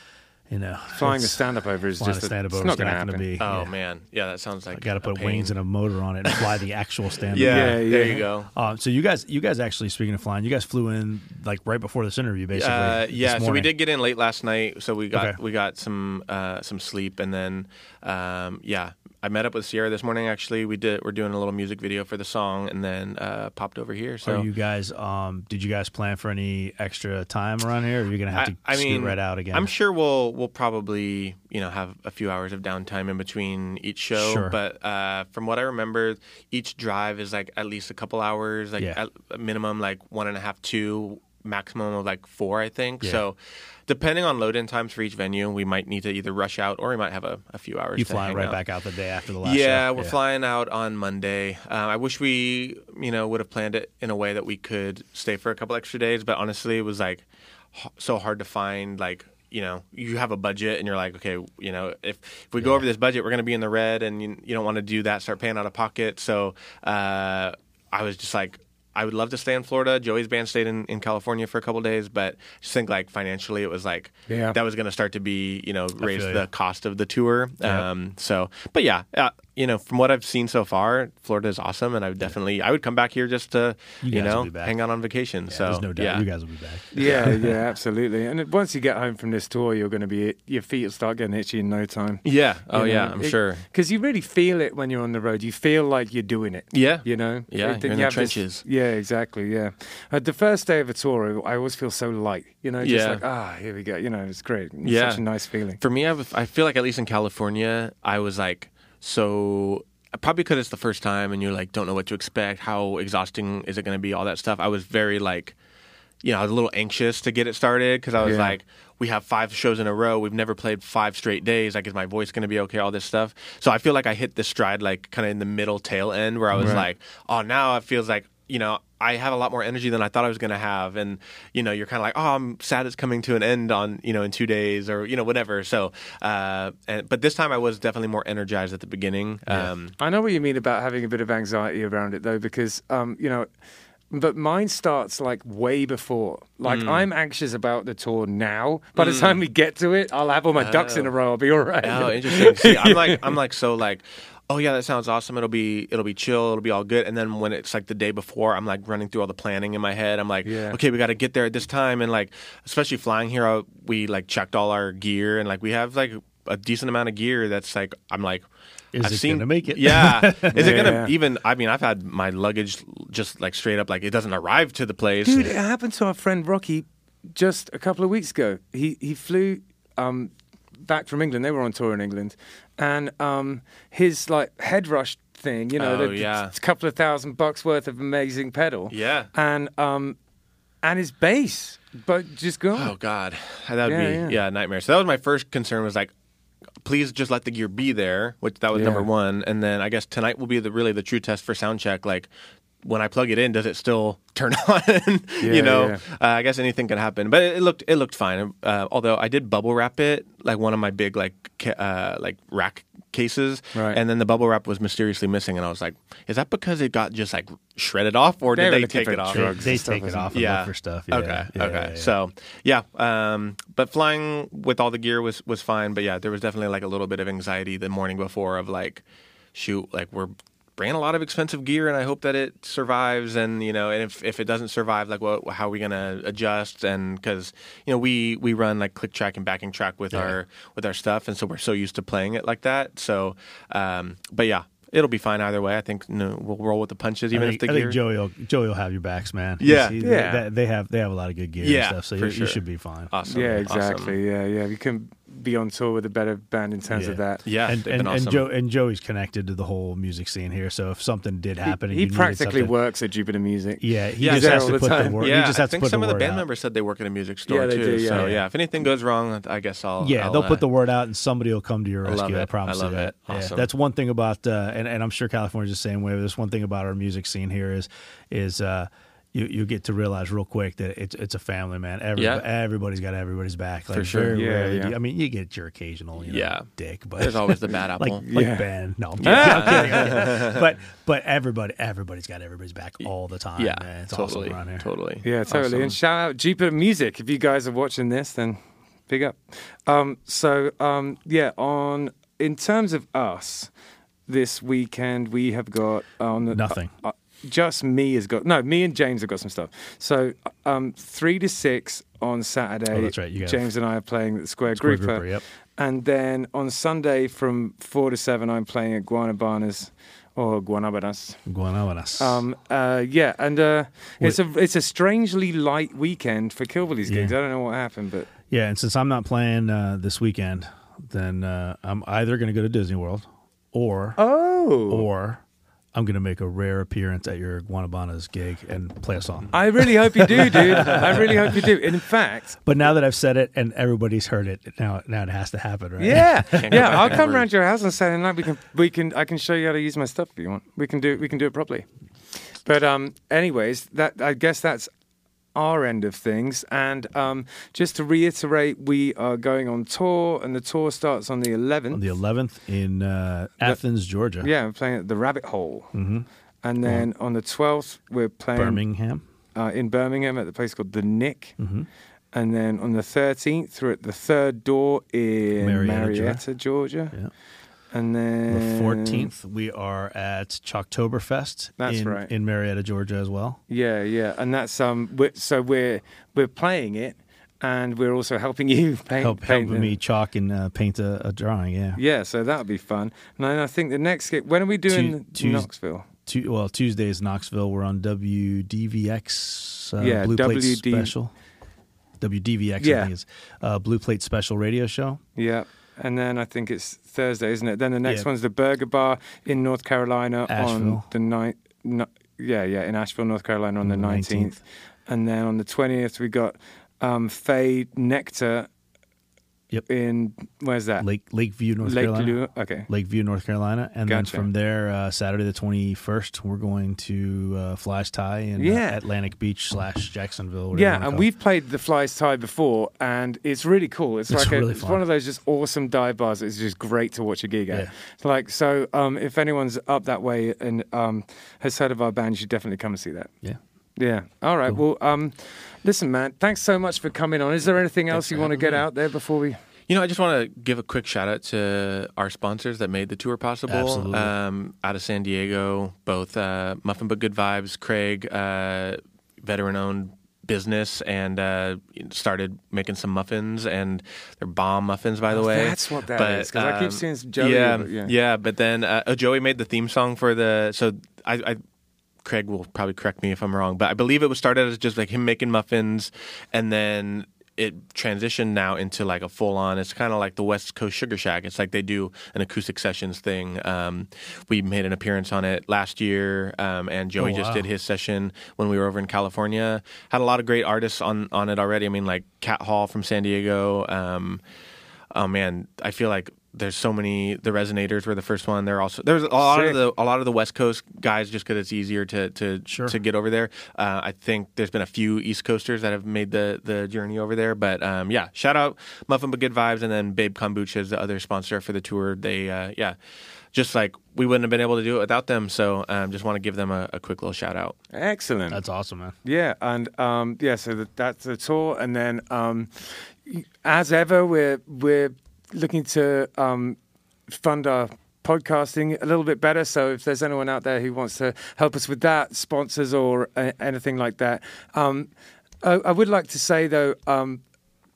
You know, flying a stand-up over is just a, stand-up over not going to be. Oh, yeah. man. Yeah, that sounds like I got to put pain. wings and a motor on it and fly the actual stand-up. yeah, yeah, yeah, there you go. Um, so you guys you guys actually, speaking of flying, you guys flew in like right before this interview, basically. Uh, yeah, so we did get in late last night. So we got okay. we got some uh, some sleep, and then, um, yeah, I met up with Sierra this morning, actually. We did, we're doing a little music video for the song, and then uh, popped over here. So are you guys, um, did you guys plan for any extra time around here, or are you going to have to I, I scoot mean, right out again? I'm sure we'll... We'll probably, you know, have a few hours of downtime in between each show. Sure. But uh, from what I remember, each drive is like at least a couple hours, like yeah. at minimum like one and a half, two, maximum of like four, I think. Yeah. So depending on load-in times for each venue, we might need to either rush out or we might have a, a few hours. You flying right out. back out the day after the last show? Yeah, we're yeah. flying out on Monday. Uh, I wish we, you know, would have planned it in a way that we could stay for a couple extra days. But honestly, it was like h- so hard to find like... You know, you have a budget and you're like, okay, you know, if, if we yeah. go over this budget, we're going to be in the red, and you, you don't want to do that, start paying out of pocket. So uh, I was just like, I would love to stay in Florida. Joey's band stayed in, in California for a couple of days, but I just think like financially it was like yeah. that was going to start to be, you know, raise the you. cost of the tour. Yeah. Um, so, but yeah, uh, you know, from what I've seen so far, Florida is awesome, and I would definitely, I would come back here just to, you, you know, hang out on vacation. Yeah, so there's no doubt yeah. you guys will be back. Yeah, yeah, absolutely. And once you get home from this tour, you're going to be, your feet will start getting itchy in no time. Yeah. Oh, you know? yeah, I'm it, sure. Because you really feel it when you're on the road. You feel like you're doing it. Yeah. You know? Yeah, it, you're in you the trenches. This, yeah, exactly, yeah. Uh, the first day of a tour, I always feel so light, you know, just yeah. like, ah, oh, here we go. You know, it's great. It's yeah. such a nice feeling. For me, I, I feel like at least in California, I was like, so probably because it's the first time and you're like, don't know what to expect. How exhausting is it going to be? All that stuff. I was very like, you know, I was a little anxious to get it started because I was yeah. like, we have five shows in a row. We've never played five straight days. Like, is my voice going to be okay? All this stuff. So I feel like I hit this stride, like kind of in the middle tail end where I was right. like, oh, now it feels like, you know, I have a lot more energy than I thought I was going to have. And, you know, you're kind of like, oh, I'm sad it's coming to an end on, you know, in two days or, you know, whatever. So, uh, and, but this time I was definitely more energized at the beginning. Yeah. Um, I know what you mean about having a bit of anxiety around it, though, because, um, you know, but mine starts like way before. Like mm. I'm anxious about the tour now. By the mm. time we get to it, I'll have all my oh. ducks in a row. I'll be all right. Oh, interesting. See, I'm like, I'm like, so like, oh yeah, that sounds awesome. It'll be it'll be chill. It'll be all good. And then when it's like the day before, I'm like running through all the planning in my head. I'm like, yeah. okay, we got to get there at this time. And like, especially flying here, I, we like checked all our gear, and like we have like a decent amount of gear that's like, I'm like, is I've it seen, gonna make it? Yeah, is yeah, it gonna yeah. even? I mean, I've had my luggage just like straight up, like it doesn't arrive to the place. Dude, it happened to our friend Rocky just a couple of weeks ago. He he flew um, back from England. They were on tour in England, and um, his like head rush thing, you know, oh, the, yeah. a couple of thousand bucks worth of amazing pedal, yeah, and um, and his bass, but just gone. Oh God, that'd yeah, be yeah. yeah nightmare. So that was my first concern. Was like, please just let the gear be there, which that was yeah. number one. And then I guess tonight will be the really the true test for sound check. Like when I plug it in, does it still turn on? yeah, you know, yeah. uh, I guess anything can happen. But it, it looked it looked fine. Uh, although I did bubble wrap it, like one of my big like ca- uh, like rack cases, right. and then the bubble wrap was mysteriously missing. And I was like, is that because it got just like shredded off, or did they, they take it off? They, they take it off and yeah. look for stuff. Yeah. Okay, yeah, okay. Yeah, yeah. So yeah, um, but flying with all the gear was was fine. But yeah, there was definitely like a little bit of anxiety the morning before of like, shoot, like we're bringing a lot of expensive gear, and I hope that it survives. And you know, and if if it doesn't survive, like, well, how are we gonna adjust? And because you know, we we run like click track and backing track with yeah. our with our stuff, and so we're so used to playing it like that. So, um, but yeah. It'll be fine either way. I think you know, we'll roll with the punches, even I think, if the I gear. I think Joey will, Joey will have your backs, man. Yeah, he, yeah. They, they have they have a lot of good gear yeah, and stuff, so you, sure. you should be fine. Awesome. Yeah, exactly. Awesome. Yeah, yeah. You can be on tour with a better band in terms yeah. of that. Yeah, and and, awesome. and, Joe, and Joey's connected to the whole music scene here, so if something did happen, he, he and you practically needed works at Jupiter Music. Yeah, he yeah, just has to put the word. Yeah, I think some of the band members said they work at a music store too. So yeah, if anything goes wrong, I guess I'll yeah they'll put the word out and somebody will come to your rescue. I promise you that. That's one thing about. Uh, and, and I'm sure California's the same way, but there's one thing about our music scene here is is uh, you, you get to realize real quick that it's it's a family, man. Every, yeah. Everybody's got everybody's back. Like, for sure. Yeah, yeah. You, I mean, you get your occasional you know, yeah. dick. But there's always the bad apple. Like, yeah. like Ben. No, I'm kidding. I'm kidding, I'm kidding, I'm kidding. But, but everybody, everybody's got everybody's back all the time, yeah, man. It's totally, awesome around here. Totally. Yeah, totally. Awesome. And shout out Jupiter Music. If you guys are watching this, then big up. Um, so, um, yeah, on in terms of us... This weekend we have got on the, nothing. Uh, uh, just me has got no. Me and James have got some stuff. So um, three to six on Saturday. Oh, that's right. You James and I are playing at the Square, Square Grouper. Grouper yep. And then on Sunday from four to seven, I'm playing at Guanabanas or Guanabanas. Guanabanas. Um. Uh. Yeah. And uh, it's a it's a strangely light weekend for Kill Billies gigs. Yeah. I don't know what happened, but yeah. And since I'm not playing uh, this weekend, then uh, I'm either going to go to Disney World. Or, oh. or I'm going to make a rare appearance at your Guanabanas gig and play a song. I really hope you do, dude. I really hope you do. In fact... But now that I've said it and everybody's heard it, now now it has to happen, right? Yeah. yeah, I'll come around your house on Saturday night. We can, we can, I can show you how to use my stuff if you want. We can do, we can do it properly. But um, anyways, that I guess that's our end of things. And um, just to reiterate, we are going on tour, and the tour starts on the eleventh. On the eleventh in uh, Athens, the, Georgia. Yeah, we're playing at the Rabbit Hole. Mm-hmm. And then yeah. on the twelfth, we're playing... Birmingham. Uh, in Birmingham at the place called The Nick. Mm-hmm. And then on the thirteenth, we're at the Third Door in Marietta, Marietta Georgia. Yeah. And then... The fourteenth, we are at Choktoberfest that's in, right. in Marietta, Georgia as well. Yeah, yeah. And that's... um. We're, so we're we're playing it, and we're also helping you paint. Help, paint helping it. me chalk and uh, paint a, a drawing, yeah. Yeah, so that'll be fun. And I think the next... When are we doing tu- tu- Knoxville? Tu- well, Tuesday is Knoxville. We're on W D V X uh, yeah, Blue Plate WD- Special. W D V X, yeah. I think it's uh, Blue Plate Special radio show. Yeah. And then I think it's Thursday, isn't it? Then the next yeah. one's the Burger Bar in North Carolina Asheville. on the ninth. No, yeah, yeah, in Asheville, North Carolina on the nineteenth. And then on the twentieth, we got um, Fade Nectar yep. in, where's that? Lake Lake View, North Lake Carolina. Lake View, okay. Lake View, North Carolina. And gotcha. Then from there, uh, Saturday the twenty-first, we're going to uh, Fly's Tie in yeah. uh, Atlantic Beach slash Jacksonville. Yeah, and we've played the Fly's Tie before, and it's really cool. It's, it's like really a, it's one of those just awesome dive bars. It's just great to watch a gig at. Yeah. Like, so um, if anyone's up that way and um, has heard of our band, you should definitely come and see that. Yeah. Yeah. All right. Cool. Well, um, listen, man, thanks so much for coming on. Is there anything else you want to get out there before we... You know, I just want to give a quick shout out to our sponsors that made the tour possible. Absolutely. Um, out of San Diego, both uh, Muffin But Good Vibes, Craig, uh, veteran-owned business and uh, started making some muffins, and they're bomb muffins, by the oh, way. That's what that but, is, because um, I keep seeing Joey. Yeah, but yeah. yeah, but then uh, oh, Joey made the theme song for the, so I, I, Craig will probably correct me if I'm wrong, but I believe it was started as just like him making muffins, and then it transitioned now into like a full-on, it's kind of like the West Coast Sugar Shack. It's like they do an acoustic sessions thing. Um, we made an appearance on it last year, um, and Joey oh, wow. just did his session when we were over in California. Had a lot of great artists on, on it already. I mean, like Cat Hall from San Diego. Um, oh, man, I feel like there's so many. The Resonators were the first one. They're also there's a lot Sick. of the a lot of the West Coast guys, just because it's easier to to, sure. to get over there. Uh, I think there's been a few East Coasters that have made the the journey over there. But um, yeah, shout out Muffin But Good Vibes, and then Babe Kombucha is the other sponsor for the tour. They uh, yeah, just like we wouldn't have been able to do it without them. So um, just want to give them a, a quick little shout out. Excellent, that's awesome, man. Yeah, and um, yeah, so the, that's the tour, and then um, as ever, we're we're. looking to um, fund our podcasting a little bit better. So if there's anyone out there who wants to help us with that, sponsors or uh, anything like that. Um, I, I would like to say, though, um,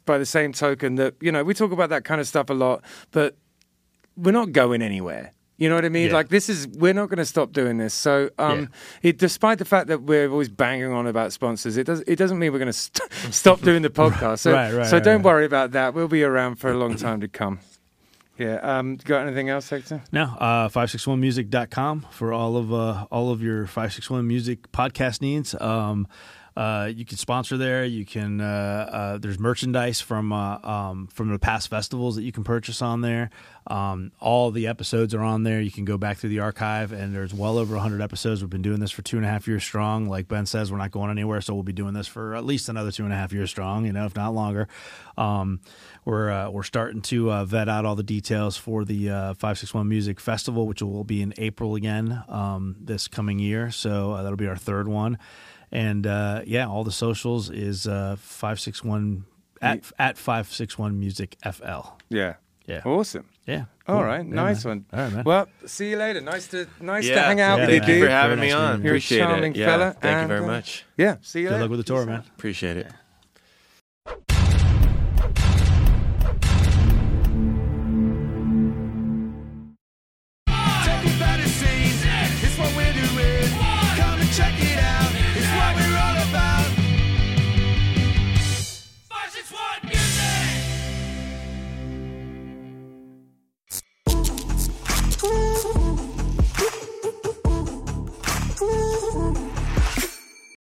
by the same token that, you know, we talk about that kind of stuff a lot, but we're not going anywhere. You know what I mean? Yeah. Like, this is, we're not going to stop doing this. So, um, yeah. it, despite the fact that we're always banging on about sponsors, it, does, it doesn't mean we're going to st- stop doing the podcast. So, right, right, so right, don't right. worry about that. We'll be around for a long time to come. Yeah. Um, got anything else, Hector? No. Uh, five sixty-one music dot com for all of uh, all of your five sixty-one Music podcast needs. Um, uh, you can sponsor there. You can. Uh, uh, there's merchandise from uh, um, from the past festivals that you can purchase on there. Um, all the episodes are on there. You can go back through the archive, and there's well over one hundred episodes. We've been doing this for two and a half years strong. Like Ben says, we're not going anywhere, so we'll be doing this for at least another two and a half years strong, you know, if not longer. Um, we're uh, we're starting to uh, vet out all the details for the uh, five sixty-one Music Festival, which will be in April again um, this coming year. So uh, that'll be our third one. And, uh, yeah, all the socials is uh, five sixty-one, at, at five sixty-one Music F L. Yeah. Yeah. Awesome. Yeah. Cool. All right. Yeah, nice man. one. All right, man. Well, see you later. Nice to nice yeah. to hang out yeah, with you, dude. Thank you for having me on. You're Appreciate a charming it. Yeah. fella. Thank and, you very much. Uh, yeah. See you Good later. Good luck with the tour, man. Appreciate it. Yeah.